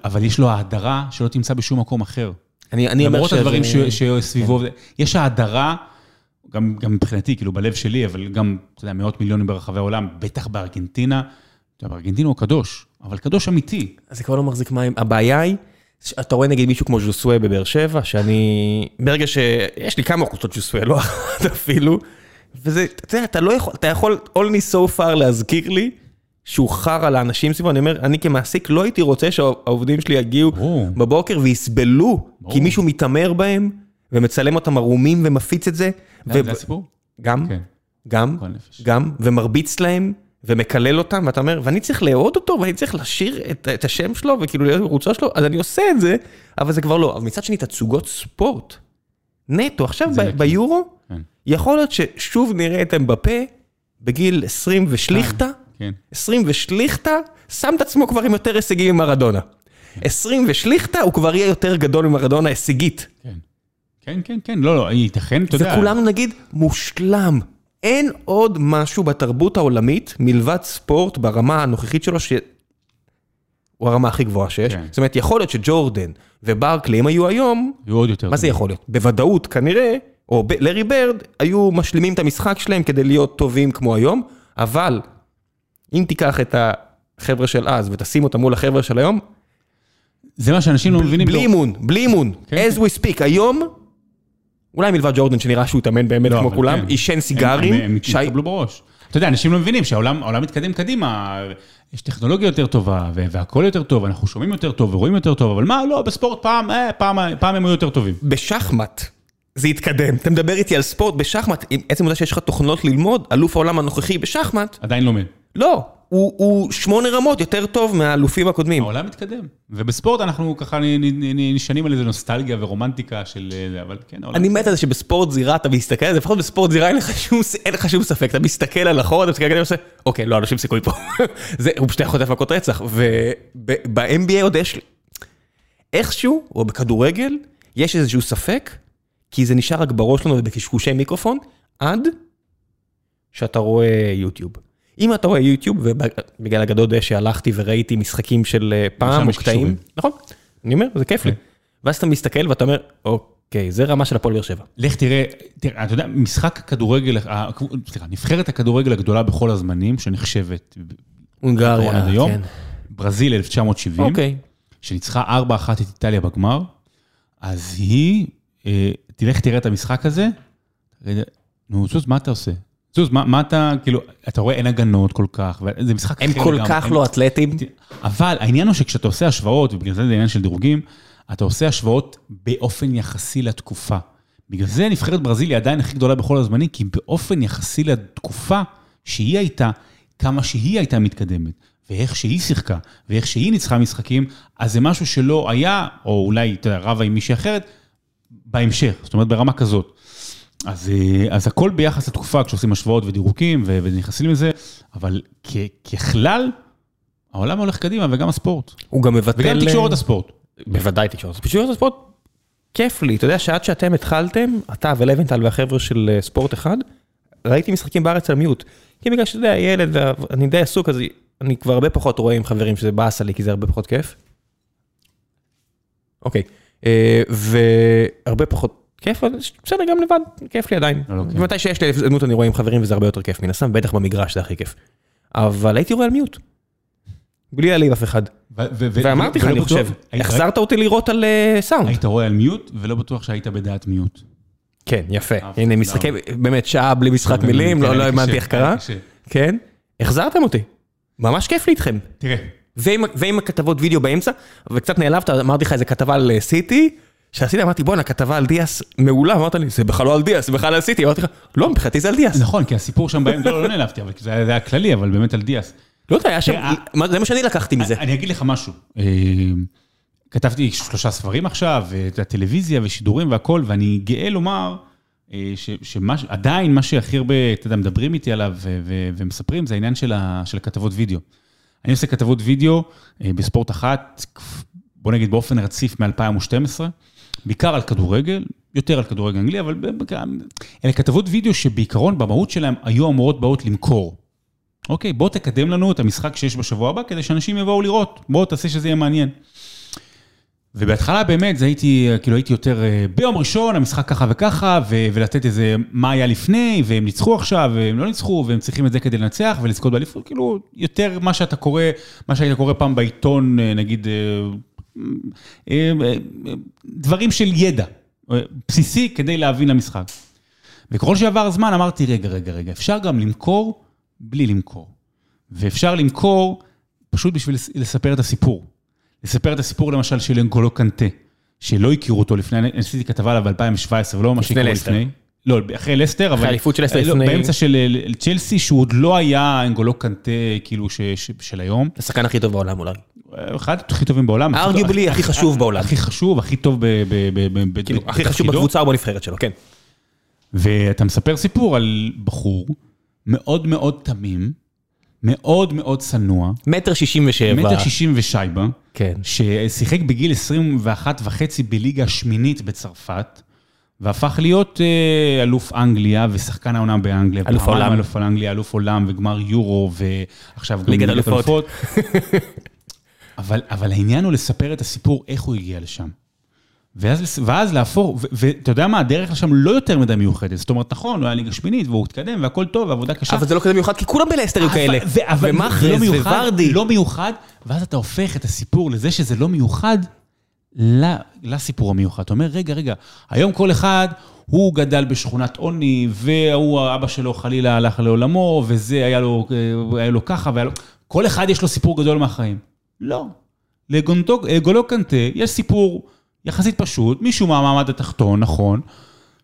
אבל יש לו ההדרה שלא תמצא בשום מקום אחר. למרות הדברים שסביבו, יש ההדרה, גם מבחינתי, כאילו בלב שלי, אבל גם מאות מיליונים ברחבי העולם, בטח בארגנטינה, בארגנטינה הוא קדוש, אבל קדוש אמיתי. אז זה כבר לא מחזיק מים. הבעיה היא, אתה רואה נגיד מישהו כמו ז'וסווה בבאר שבע, שאני, ברגע שיש לי כמה קבוצות ז'וסווה, לא אחת אפילו, וזה, אתה יודע, אתה לא יכול, אתה יכול only so far להזכיר לי, שהוא חר על האנשים סביבו, אני אומר, אני כמעסיק לא הייתי רוצה שהעובדים שלי יגיעו בבוקר ויסבלו, כי מישהו מתאמר בהם, ומצלם אותם ערומים ומפיץ את זה. זה הסיפור? גם, גם, גם, ומרביץ להם, ומקלל אותם, ואתה אומר, ואני צריך להעוד אותו, ואני צריך לשיר את, את השם שלו, וכאילו להיות ברוצה שלו, אז אני עושה את זה, אבל זה כבר לא. אבל מצד שני, תצוגות ספורט, נטו, עכשיו ב- ביורו, כן. יכול להיות ששוב נראה אתם בפה, בגיל עשרים ושליחתה, כן. עשרים ושליחתה, שם את עצמו כבר עם יותר הישגים ממרדונה. כן. עשרים ושליחתה, הוא כבר יהיה יותר גדול ממרדונה הישגית. כן, כן, כן, כן. לא, לא, ייתכן, אתה יודע. וכולנו נגיד, מושלם. אין עוד משהו בתרבות העולמית, מלבד ספורט ברמה הנוכחית שלו, שהוא הרמה הכי גבוהה שיש. זאת אומרת, יכול להיות שג'ורדן וברקלי, אם היו היום, מה זה יכול להיות? בוודאות, כנראה, או לרי ברד, היו משלימים את המשחק שלהם כדי להיות טובים כמו היום, אבל אם תיקח את החבר'ה של אז, ותשים אותם מול החבר'ה של היום, זה מה שאנשים לא מבינים. בלי אימון, בלי אימון. As we speak, היום, אולי מלבד ג'ורדן שנראה שהוא התאמן באמת כמו כולם, אישן סיגרים. הם התקבלו בראש. אתה יודע, אנשים לא מבינים שהעולם מתקדם קדימה, יש טכנולוגיה יותר טובה, והכל יותר טוב, אנחנו שומעים יותר טוב ורואים יותר טוב, אבל מה, לא, בספורט פעם, פעם הם היו יותר טובים. בשחמט זה התקדם. אתה מדבר איתי על ספורט בשחמט, עצם יודע שיש לך תוכנות ללמוד, אלוף העולם הנוכחי בשחמט. עדיין לומד. לא, הוא שמונה רמות יותר טוב מהאלופים הקודמים. העולם מתקדם. ובספורט אנחנו ככה נשנים על איזה נוסטלגיה ורומנטיקה של... אבל כן, העולם... אני מת על זה שבספורט זירה אתה מסתכל על זה, לפחות בספורט זירה אין לך שום ספק, אתה מסתכל על החור, אתה מסתכל על זה, אוקיי, לא, אנשים סיכוי פה. הוא פשוט חוטף מכות רצח. וב-N B A עוד יש... איכשהו, או בכדורגל, יש איזשהו ספק, כי זה נשאר רק בראש לנו ובקשקושי מיקרופון, עד שאתה רואה יוטיוב. אם אתה רואה יוטיוב, ובגלל הגדול שהלכתי וראיתי משחקים של פעם או קטעים, נכון? אני אומר, זה כיף לי. ואז אתה מסתכל ואתה אומר, אוקיי, זה רמה של הפועל באר שבע. לך תראה, תראה, אתה יודע, משחק הכדורגל, סליחה, נבחרת הכדורגל הגדולה בכל הזמנים, שנחשבת... הונגריה, כן. ברזיל אלף תשע מאות שבעים, אוקיי. שניצחה ארבע אחת את איטליה בגמר, אז היא, תלך תראה את המשחק הזה, נו, זוז, מה אתה עושה? זוז, מה, מה אתה, כאילו, אתה רואה, אין הגנות כל כך, וזה משחק אחר לגמרי. הם כל כך לא אתלטים. אבל העניין הוא שכשאתה עושה השוואות, ובגלל זה זה עניין של דירוגים, אתה עושה השוואות באופן יחסי לתקופה. בגלל זה נבחרת ברזיל היא עדיין הכי גדולה בכל הזמנים, כי באופן יחסי לתקופה שהיא הייתה, כמה שהיא הייתה מתקדמת, ואיך שהיא שיחקה, ואיך שהיא ניצחה משחקים, אז זה משהו שלא היה, או אולי רבה עם מישהי אחרת, בהמשך, זאת אומרת ברמה כזאת. אז, אז הכל ביחס לתקופה, כשעושים השוואות ודירוקים ו- ונכנסים לזה, אבל כ- ככלל, העולם הולך קדימה, וגם הספורט. הוא גם מבטל... וגם תקשורת הספורט. בוודאי תקשורת הספורט. תקשורת הספורט, כיף לי. אתה יודע, שעד שאתם התחלתם, אתה ולוונטל והחבר'ה של ספורט אחד, ראיתי משחקים בארץ על מיוט. כי בגלל שאתה יודע, ילד, ואני די עסוק, אז אני כבר הרבה פחות רואה עם חברים שזה באס עלי, כי זה הרבה פחות כיף. אוקיי. והרבה פחות... כיף, בסדר, גם לבד, כיף לי עדיין. ומתי שיש לי דמות אני רואה עם חברים, וזה הרבה יותר כיף מן הסתם, בטח במגרש זה הכי כיף. אבל הייתי רואה על מיוט. בלי להעליב אף אחד. ואמרתי לך, אני חושב, החזרת אותי לראות על סאונד. היית רואה על מיוט, ולא בטוח שהיית בדעת מיוט. כן, יפה. הנה, משחקי, באמת שעה בלי משחק מילים, לא האמנתי איך קרה. כן, החזרתם אותי. ממש כיף לי איתכם. תראה. ועם הכתבות וידאו באמצע, וקצת נעלבת, אמרתי לך איזה כתבה על סיטי שעשיתי, אמרתי, בוא, הכתבה על דיאס מעולה, אמרת לי, זה בכלל לא על דיאס, זה בכלל על סיטי, אמרתי לך, לא, מבחינתי זה על דיאס. נכון, כי הסיפור שם בהם, לא, לא נעלבתי, אבל זה היה כללי, אבל באמת על דיאס. לא יודע, היה שם, זה מה שאני לקחתי מזה. אני אגיד לך משהו, כתבתי שלושה ספרים עכשיו, והטלוויזיה ושידורים והכל, ואני גאה לומר, שעדיין מה שהכי הרבה, אתה יודע, מדברים איתי עליו ומספרים, זה העניין של כתבות וידאו. אני עושה כתבות וידאו בספורט אחת, בוא נגיד באופן רציף מ-אלפיים ושתים עשרה, בעיקר על כדורגל, יותר על כדורגל אנגלי, אבל אלה כתבות וידאו שבעיקרון במהות שלהם היו אמורות באות למכור. אוקיי, בוא תקדם לנו את המשחק שיש בשבוע הבא, כדי שאנשים יבואו לראות, בוא תעשה שזה יהיה מעניין. ובהתחלה באמת, זה הייתי, כאילו הייתי יותר ביום ראשון, המשחק ככה וככה, ו- ולתת איזה מה היה לפני, והם ניצחו עכשיו, והם לא ניצחו, והם צריכים את זה כדי לנצח, ולזכות באליפות, כאילו יותר מה שאתה קורא, מה שהיית קורא פעם בעיתון, נגיד, דברים של ידע, בסיסי כדי להבין למשחק. וככל שעבר זמן, אמרתי, רגע, רגע, רגע, אפשר גם למכור, בלי למכור. ואפשר למכור, פשוט בשביל לספר את הסיפור. לספר את הסיפור, למשל, של אנגולו קנטה, שלא הכירו אותו לפני, אני עשיתי כתבה עליו ב-אלפיים ושבע עשרה, ולא ממש הכירו לפני. לא, אחרי לסטר, אבל... אליפות של לסטר לפני... באמצע של צ'לסי, שהוא עוד לא היה אנגולו קנטה, כאילו, של היום. השחקן הכי טוב בעולם, אולי. אחד הכי טובים בעולם. ארגיובלי הכי חשוב בעולם. הכי חשוב, הכי טוב ב... הכי חשוב בקבוצה או בנבחרת שלו, כן. ואתה מספר סיפור על בחור מאוד מאוד תמים, מאוד מאוד צנוע. מטר שישים ושבע. מטר שישים ושייבה. כן. ששיחק בגיל עשרים ואחת וחצי בליגה השמינית בצרפת, והפך להיות אה, אלוף אנגליה ושחקן העונה באנגליה. אלוף עולם. אלוף אנגליה, אלוף עולם וגמר יורו, ועכשיו גם ליגת אלופות. אבל, אבל העניין הוא לספר את הסיפור, איך הוא הגיע לשם. ואז, ואז להפור, ואתה יודע מה, הדרך לשם לא יותר מדי מיוחדת, זאת אומרת, נכון, הוא היה ליגה שמינית, והוא התקדם, והכל טוב, העבודה קשה. אבל זה לא כזה מיוחד, כי כולם בלסטרים כאלה, ומחרז, וברדי. לא מיוחד, ואז אתה הופך את הסיפור לזה שזה לא מיוחד, לסיפור המיוחד. אתה אומר, רגע, רגע, היום כל אחד, הוא גדל בשכונת עוני, והוא, האבא שלו חלילה הלך לעולמו, וזה היה לו, היה לו ככה, והיה לו... כל אחד יש לו סיפור גדול מהחיים. לא. לגולו קנטה יש סיפור יחסית פשוט, מישהו מהמעמד התחתון, נכון,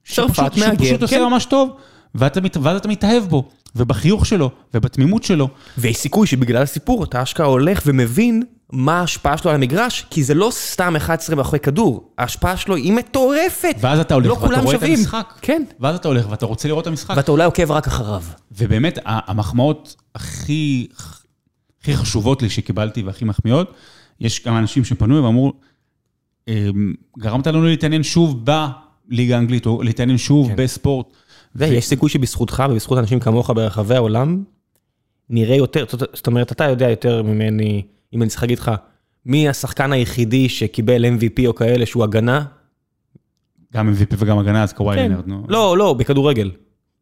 שפשוט עושה ממש טוב, ואז אתה מתאהב בו, ובחיוך שלו, ובתמימות שלו. ויש סיכוי שבגלל הסיפור, אתה אשכרה הולך ומבין מה ההשפעה שלו על המגרש, כי זה לא סתם אחת עשרה מאחורי כדור, ההשפעה שלו היא מטורפת. ואז אתה הולך ואתה רואה את המשחק. כן. ואז אתה הולך ואתה רוצה לראות את המשחק. ואתה אולי עוקב רק אחריו. ובאמת, המחמאות הכי חשובות לי שקיבלתי והכי מחמיאות, יש גם אנשים שפנו ואמרו, גרמת לנו להתעניין שוב בליגה האנגלית, או להתעניין שוב בספורט. ויש סיכוי שבזכותך ובזכות אנשים כמוך ברחבי העולם, נראה יותר, זאת אומרת, אתה יודע יותר ממני, אם אני צריך להגיד לך, מי השחקן היחידי שקיבל אם וי פי או כאלה שהוא הגנה? גם אם וי פי וגם הגנה, אז קוואי לינארד. לא, לא, בכדורגל.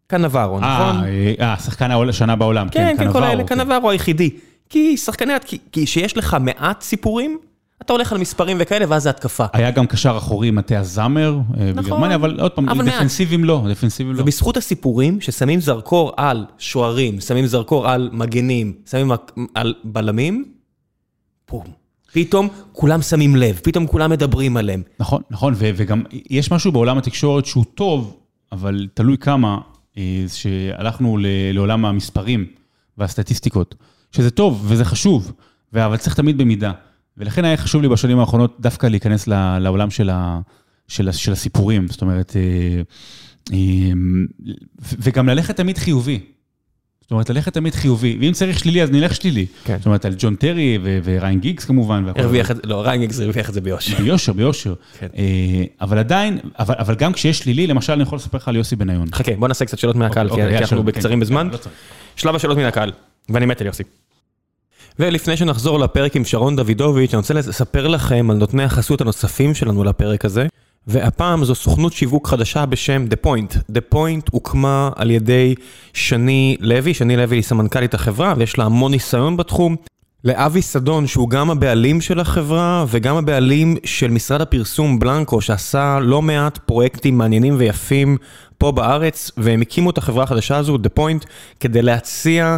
קנברו, נכון? אה, שחקן השנה בעולם. כן, כן, כל האלה, קנברו היחידי. כי שחקניות, כי שיש לך מעט סיפורים, אתה הולך על מספרים וכאלה, ואז זה התקפה. היה גם קשר אחורי, מתי הזמר, בגרמניה, אבל עוד פעם, דפנסיבים לא, דפנסיבים לא. ובזכות הסיפורים, ששמים זרקור על שוערים, שמים זרקור על מגנים, שמים על בלמים, פום. פתאום כולם שמים לב, פתאום כולם מדברים עליהם. נכון, נכון, וגם יש משהו בעולם התקשורת שהוא טוב, אבל תלוי כמה, שהלכנו לעולם המספרים והסטטיסטיקות, שזה טוב וזה חשוב, אבל צריך תמיד במידה. ולכן היה חשוב לי בשנים האחרונות דווקא להיכנס לעולם של, ה, של, של הסיפורים, זאת אומרת, וגם ללכת תמיד חיובי. זאת אומרת, ללכת תמיד חיובי, ואם צריך שלילי, אז נלך שלילי. כן. זאת אומרת, על ג'ון טרי ו- וריין גיגס כמובן. הרוויח את, לא, ריין גיגס הרוויח את זה ביושר. ביושר, ביושר. כן. אבל עדיין, אבל, אבל גם כשיש שלילי, למשל, אני יכול לספר לך על יוסי בניון. חכה, בוא נעשה קצת שאלות מהקהל, אוקיי, כי אוקיי, אנחנו בקצרים כן, בזמן. לא שלב השאלות מן הקהל, ואני מת על יוסי. ולפני שנחזור לפרק עם שרון דוידוביץ', אני רוצה לספר לכם על נותני החסות הנוספים שלנו לפרק הזה, והפעם זו סוכנות שיווק חדשה בשם The Point. The Point הוקמה על ידי שני לוי, שני לוי היא סמנכ"לית החברה, ויש לה המון ניסיון בתחום, לאבי סדון, שהוא גם הבעלים של החברה, וגם הבעלים של משרד הפרסום בלנקו, שעשה לא מעט פרויקטים מעניינים ויפים פה בארץ, והם הקימו את החברה החדשה הזו, The Point, כדי להציע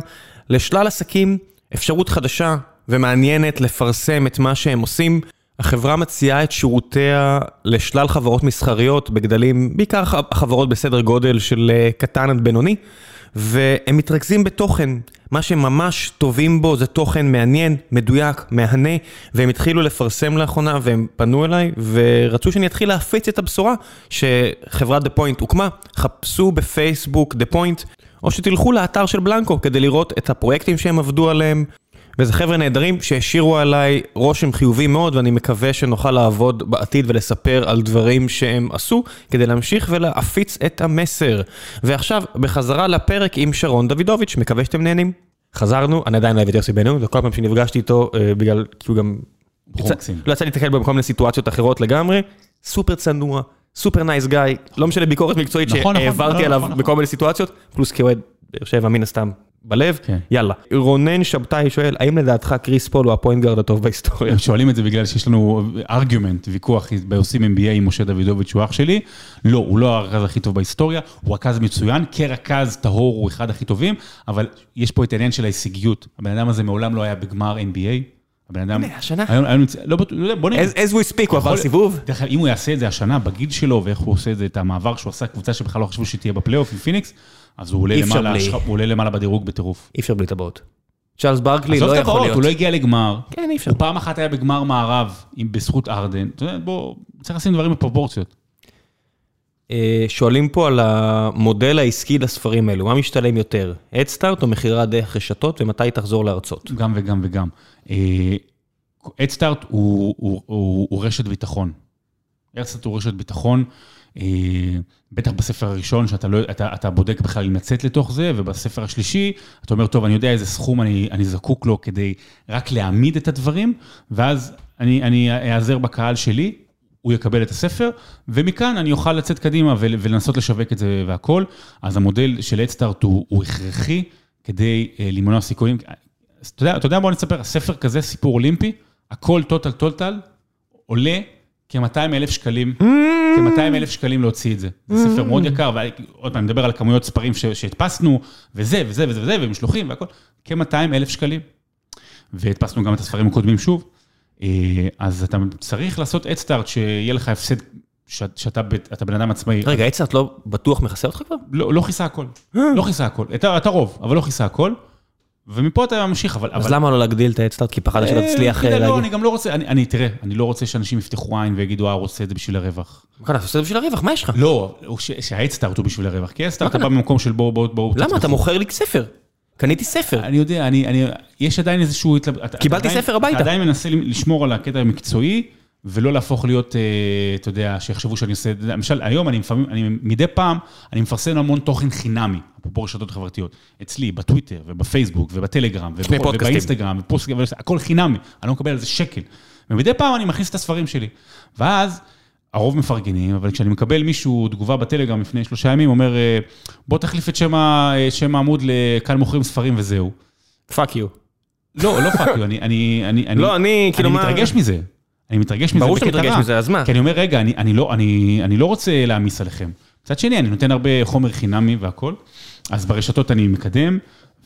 לשלל עסקים, אפשרות חדשה ומעניינת לפרסם את מה שהם עושים. החברה מציעה את שירותיה לשלל חברות מסחריות בגדלים, בעיקר חברות בסדר גודל של קטן עד בינוני, והם מתרכזים בתוכן. מה שהם ממש טובים בו זה תוכן מעניין, מדויק, מהנה, והם התחילו לפרסם לאחרונה, והם פנו אליי, ורצו שאני אתחיל להפיץ את הבשורה שחברת The Point הוקמה. חפשו בפייסבוק The Point, או שתלכו לאתר של בלנקו כדי לראות את הפרויקטים שהם עבדו עליהם, וזה חבר'ה נהדרים שהשאירו עליי רושם חיובי מאוד, ואני מקווה שנוכל לעבוד בעתיד ולספר על דברים שהם עשו, כדי להמשיך ולהפיץ את המסר. ועכשיו, בחזרה לפרק עם שרון דוידוביץ', מקווה שאתם נהנים. חזרנו, אני עדיין להביא את יוסי בנו, וכל פעם שנפגשתי איתו, בגלל, כי הוא גם... לא יצא להתקל במקום לסיטואציות אחרות לגמרי, סופר צנוע, סופר נייס גיא, לא משנה ביקורת מקצועית שהעברתי עליו בכל מיני סיטואציות, פלוס כאוהד, יושב אמין הסתם. בלב, כן. יאללה. רונן שבתאי שואל, האם לדעתך קריס פול הוא הפוינט גארד הטוב בהיסטוריה? שואלים את זה בגלל שיש לנו ארגומנט, ויכוח, עושים אם בי איי עם משה דוידוביץ' הוא אח שלי. לא, הוא לא הרכז הכי טוב בהיסטוריה, הוא רכז מצוין, כרכז טהור הוא אחד הכי טובים, אבל יש פה את העניין של ההישגיות. הבן אדם הזה מעולם לא היה בגמר אן בי איי. הבן אדם... הנה, השנה. היום, היום, לא, בוא נראה. As we speak, הוא עבר סיבוב. אם הוא יעשה את זה השנה, בגיל שלו, ואיך הוא עושה את זה, את המעבר שהוא עשה, קבוצה שבכלל לא חשבו שתהיה בפלייאוף עם פיניקס, אז הוא עולה למעלה בדירוג בטירוף. אי אפשר בלי טבעות. צ'ארלס ברקלי לא יכול להיות. הוא לא הגיע לגמר. כן, אי אפשר. הוא פעם אחת היה בגמר מערב, בזכות ארדן. בוא, צריך לשים דברים בפרופורציות. שואלים פה על המודל העסקי לספרים האלו, מה משתלם יותר? אדסטארט או מחירה דרך רשתות, ומתי תחזור לארצות? גם וגם וגם. אדסטארט הוא רשת ביטחון. אדסטארט הוא רשת ביטחון, בטח בספר הראשון, שאתה בודק בכלל אם לצאת לתוך זה, ובספר השלישי, אתה אומר, טוב, אני יודע איזה סכום אני זקוק לו, כדי רק להעמיד את הדברים, ואז אני אעזר בקהל שלי, הוא יקבל את הספר, ומכאן אני אוכל לצאת קדימה ולנסות לשווק את זה והכל. אז המודל של אדסטארט הוא הכרחי כדי למנוע סיכויים. אתה יודע, בוא נספר, הספר כזה, סיפור אולימפי, הכל טוטל טוטל, עולה כ-מאתיים אלף שקלים, כ-מאתיים אלף שקלים להוציא את זה. זה ספר מאוד יקר, ועוד פעם, מדבר על כמויות ספרים שהדפסנו, וזה וזה וזה וזה, ומשלוחים והכל, כ-מאתיים אלף שקלים. והדפסנו גם את הספרים הקודמים שוב. אז אתה צריך לעשות אדסטארט שיהיה לך הפסד, שאתה בן אדם עצמאי. רגע, אדסטארט לא בטוח מכסה אותך כבר? לא חיסה הכל, לא חיסה הכל. אתה רוב, אבל לא חיסה הכל, ומפה אתה ממשיך. אז למה לא להגדיל את האדסטארט? כי פחד שאתה תצליח... לא, אני גם לא רוצה, אני תראה, אני לא רוצה שאנשים יפתחו עין ויגידו, אה, רוצה את זה בשביל הרווח. מה כאן, אתה עושה את זה בשביל הרווח? מה יש לך? לא, שהאדסטארט הוא בשביל הרווח, כי האדסטארט בא במקום של בואו, בואו, בואו. למה? אתה מוכר לי ספר. קניתי ספר. אני יודע, אני, אני, יש עדיין איזשהו... קיבלתי ספר הביתה. אתה עדיין מנסה לשמור על הקטע המקצועי, ולא להפוך להיות, אתה יודע, שיחשבו שאני עושה... למשל, היום אני, אני, מדי פעם, אני מפרסם המון תוכן חינמי, אפרופו רשתות חברתיות, אצלי, בטוויטר, ובפייסבוק, ובטלגרם, ובאינסטגרם, הכל חינמי, אני לא מקבל על זה שקל. ומדי פעם אני מכניס את הספרים שלי. ואז... הרוב מפרגנים, אבל כשאני מקבל מישהו תגובה בטלגרם לפני שלושה ימים, אומר, בוא תחליף את שם העמוד לכאן מוכרים ספרים וזהו. פאק יו. לא, לא פאק יו, אני מתרגש מזה. אני מתרגש מזה. ברור שאתה מתרגש מזה, אז מה? כי אני אומר, רגע, אני לא רוצה להמיס עליכם. מצד שני, אני נותן הרבה חומר חינמי והכל, אז ברשתות אני מקדם.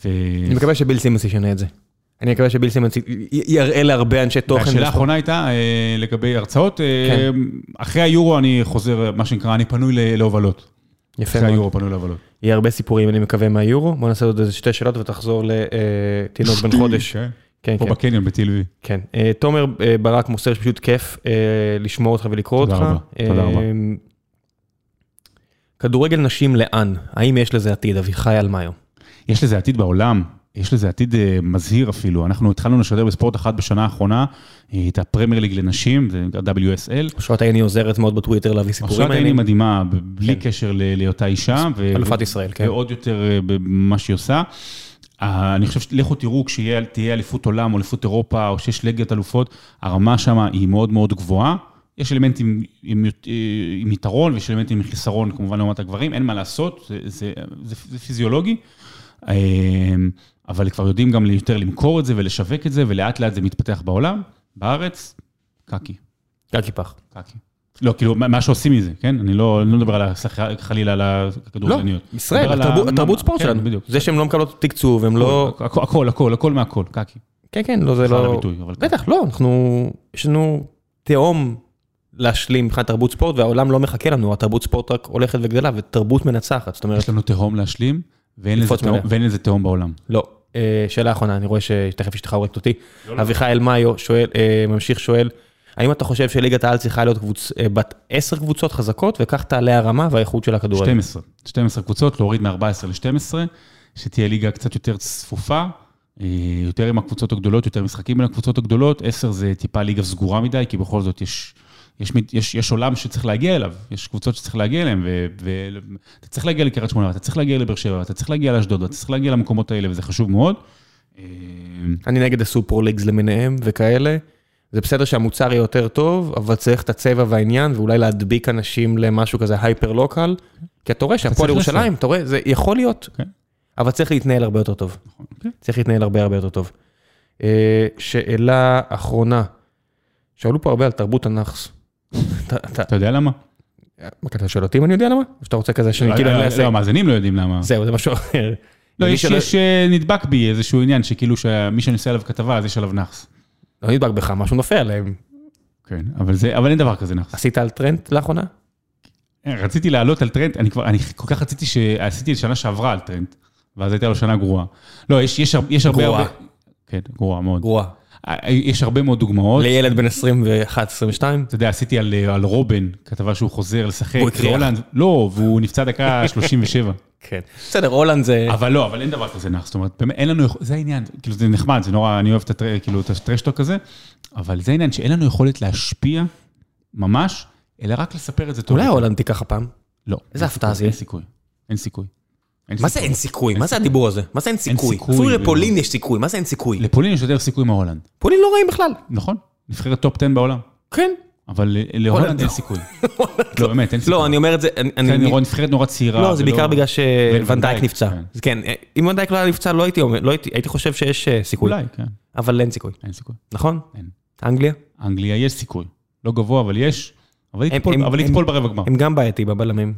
אני מקווה שביל סימס ישנה את זה. אני מקווה שביל סימנס יראה להרבה אנשי תוכן. השאלה האחרונה הייתה לגבי הרצאות. אחרי היורו אני חוזר, מה שנקרא, אני פנוי להובלות. יפה. אחרי היורו פנוי להובלות. יהיה הרבה סיפורים, אני מקווה, מהיורו. בוא נעשה עוד איזה שתי שאלות ותחזור לתינוק בן חודש. פה בקניון, בתל-אביב. כן. תומר ברק מוסר שפשוט כיף לשמוע אותך ולקרוא אותך. תודה רבה. תודה רבה. כדורגל נשים לאן? האם יש לזה עתיד? אביחי על מיו. יש לזה עתיד בעולם. יש לזה עתיד מזהיר אפילו. אנחנו התחלנו לשדר בספורט אחת בשנה האחרונה, את הפרמייר ליג לנשים, זה דאבליו אס אל. אושרת עיני עוזרת מאוד בטוויטר להביא סיפורים האלה. אושרת עיני מדהימה, בלי קשר להיותה אישה. אלופת ישראל, כן. ועוד יותר במה שהיא עושה. אני חושב שלכו תראו, כשתהיה אליפות עולם או אליפות אירופה, או שיש ליגת אלופות, הרמה שם היא מאוד מאוד גבוהה. יש אלמנטים עם יתרון, ויש אלמנטים עם חיסרון, כמובן לעומת הגברים. אין מה לעשות, זה פיזיולוגי. אבל כבר יודעים גם יותר למכור את זה ולשווק את זה, ולאט לאט זה מתפתח בעולם, בארץ, קקי. קקי פח. קקי. לא, כאילו, מה שעושים מזה, כן? אני לא מדבר על חלילה, על הכדורגלניות. לא, ישראל, התרבות ספורט שלנו. זה שהם לא מקבלות תקצוב, הם לא... הכל, הכל, הכל מהכל, קקי. כן, כן, לא, זה לא... בטח, לא, אנחנו... יש לנו תהום להשלים מבחינת תרבות ספורט, והעולם לא מחכה לנו, התרבות ספורט רק הולכת וגדלה, ותרבות מנצחת, זאת אומרת... יש לנו תהום להשלים, ואין לזה תהום בעולם. לא. שאלה האחרונה, אני רואה שתכף אשתך הורקת אותי. אביחי אלמאיו ממשיך שואל, האם אתה חושב שליגת העל צריכה להיות בת עשר קבוצות חזקות, וכך תעלה הרמה והאיכות של הכדורגל? שתים עשרה. שתים עשרה קבוצות, להוריד מ-ארבע עשרה ל-שתים עשרה, שתהיה ליגה קצת יותר צפופה, יותר עם הקבוצות הגדולות, יותר משחקים בין הקבוצות הגדולות. עשר זה טיפה ליגה סגורה מדי, כי בכל זאת יש, יש, יש, יש עולם שצריך להגיע אליו, יש קבוצות שצריך להגיע אליהן, ו, ו, אתה צריך להגיע לקרית שמונה, אתה צריך להגיע לבאר שבע, אתה צריך להגיע לאשדוד, אתה צריך להגיע למקומות האלה, וזה חשוב מאוד. אני נגד הסופר-ליגס למיניהם וכאלה. זה בסדר שהמוצר יהיה יותר טוב, אבל צריך את הצבע והעניין, ואולי להדביק אנשים למשהו כזה הייפר-לוקל, כי אתה רואה שהפועל ירושלים, אתה רואה, זה יכול להיות, אבל צריך להתנהל הרבה יותר טוב. צריך להתנהל הרבה הרבה יותר טוב. שאלה אחרונה, שאלו פה הרבה על תרבות הנאחס. אתה יודע למה? מה כתב שאלותים, אני יודע למה? שאתה רוצה כזה שאני כאילו... לא, המאזינים לא יודעים למה. זהו, זה משהו אחר. לא, יש נדבק בי איזשהו עניין, שכאילו שמי שנושא עליו כתבה, אז יש עליו נאחס. לא נדבק בך, משהו נופל עליהם. כן, אבל אין דבר כזה נאחס. עשית על טרנד לאחרונה? רציתי לעלות על טרנד, אני כל כך רציתי שעשיתי שנה שעברה על טרנד, ואז הייתה לו שנה גרועה. לא, יש הרבה... גרועה. כן, גרועה מאוד. גרועה. יש הרבה מאוד דוגמאות. לילד בן עשרים ואחת עשרים ושתיים? אתה יודע, עשיתי על רובן, כתבה שהוא חוזר לשחק. הוא הקריח. לא, והוא נפצע דקה שלושים ושבע. כן. בסדר, הולנד זה... אבל לא, אבל אין דבר כזה נח, זאת אומרת, אין לנו... זה העניין, כאילו זה נחמד, זה נורא, אני אוהב את הטרשטוק הזה, אבל זה העניין שאין לנו יכולת להשפיע ממש, אלא רק לספר את זה טוב. אולי הולנד תיקח הפעם? לא. איזה הפתעה זה? אין סיכוי. אין סיכוי. מה זה אין סיכוי? מה זה הדיבור הזה? מה זה אין סיכוי? אפילו לפולין יש סיכוי, מה זה אין סיכוי? לפולין יש יותר סיכוי מההולנד. פולין לא רעים בכלל. נכון, נבחרת טופ עשר בעולם. כן. אבל להולנד אין סיכוי. לא, באמת, אין סיכוי. לא, אני אומר את זה... נבחרת נורא צעירה. לא, זה בעיקר בגלל שוונדייק נפצע. כן, אם וונדייק לא נפצע, לא הייתי חושב שיש סיכוי. אולי, כן. אבל אין סיכוי. אין סיכוי. נכון? אין. אנגליה? אנגליה יש סיכוי. לא גבוה, אבל יש. אבל היא תפול ברבע גמר. הם גם בעייתי בבלמים.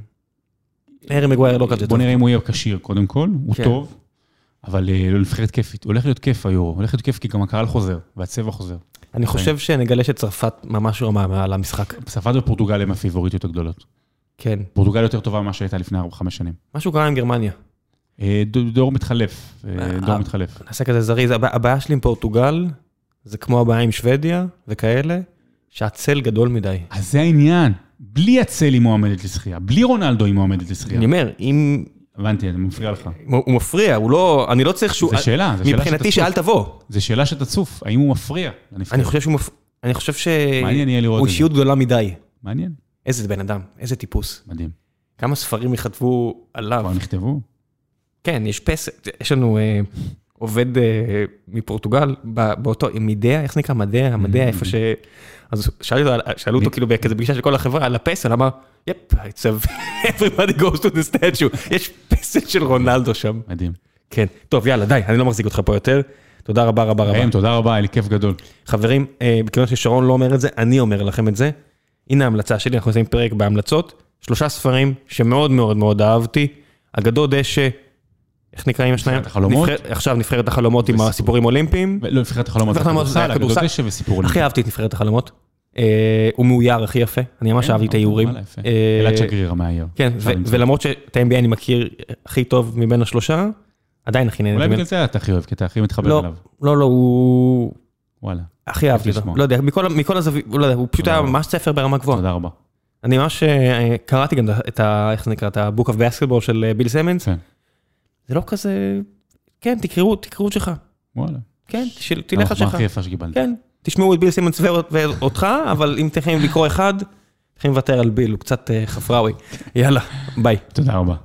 הארי מגווייר לא כזה טוב. בוא נראה אם הוא יהיה קשיר, קודם כל, הוא טוב, אבל לא נבחרת כיפית. הולך להיות כיף היורו, הולך להיות כיף כי גם הקהל חוזר, והצבע חוזר. אני חושב שנגלה שצרפת ממש רמה מעל המשחק. צרפת ופורטוגל הם הפיבוריטיות הגדולות. כן. פורטוגל יותר טובה ממה שהייתה לפני ארבע חמש שנים. משהו קרה עם גרמניה. דור מתחלף, דור מתחלף. נעשה כזה זריז, הבעיה שלי עם פורטוגל, זה כמו הבעיה עם שוודיה וכאלה, שהצל גדול מדי. אז זה העניין. בלי הצל היא מועמדת לשחייה, בלי רונלדו היא מועמדת לשחייה. אני אומר, אם... הבנתי, זה מפריע לך. הוא מפריע, הוא לא... אני לא צריך שהוא... זה שאלה, זה שאלה שתצוף. מבחינתי שאל תבוא. זה שאלה שתצוף, האם הוא מפריע? אני חושב שהוא מפריע. אני חושב ש... מעניין יהיה לראות את זה. הוא אישיות גדולה מדי. מעניין. איזה בן אדם, איזה טיפוס. מדהים. כמה ספרים יכתבו עליו. כבר נכתבו? כן, יש פסק, יש לנו... עובד מפורטוגל, באותו, עם מדיה, איך נקרא מדיה, מדיה, איפה ש... אז שאלו אותו כאילו בכזה פגישה של כל החברה, על הפסל, אמר, יפ, everybody goes to the statue, יש פסל של רונלדו שם. מדהים. כן, טוב, יאללה, די, אני לא מחזיק אותך פה יותר, תודה רבה, רבה, רבה. תודה רבה, אלי, כיף גדול. חברים, בכלל ששרון לא אומר את זה, אני אומר לכם את זה, הנה ההמלצה שלי, אנחנו עושים פרק בהמלצות, שלושה ספרים שמאוד מאוד מאוד אהבתי, אגדות דשא, איך נקראים השניים? נבחרת החלומות. עכשיו נבחרת החלומות עם הסיפורים אולימפיים. לא, נבחרת החלומות. אגדות דשא וסיפור אולימפי. הכי אהבתי את נבחרת החלומות. הוא מאויר הכי יפה. אני ממש אהבתי את האיורים. אלעד שגריר המאייר. כן, ולמרות שאת ה-אן בי איי אני מכיר הכי טוב מבין השלושה, עדיין הכי נהנה. אולי בגלל זה אתה הכי אוהב, כי אתה הכי מתחבר אליו. לא, לא, הוא... וואלה. הכי אהבתי אותו. לא יודע, מכל הזווית, הוא פשוט היה ממש ספר ברמה גבוהה. תודה רבה. אני ממש קראתי גם את ה-Book of Basketball של ביל סימונס. זה לא כזה, כן, תקראו, תקראו את שלך. וואלה. כן, תלך את שלך. מה הכי יפה שקיבלתי. כן, תשמעו את ביל סימונס ואותך, אבל אם תכנים לקרוא אחד, תכנים לוותר על ביל, הוא קצת חפראוי. יאללה, ביי. תודה רבה.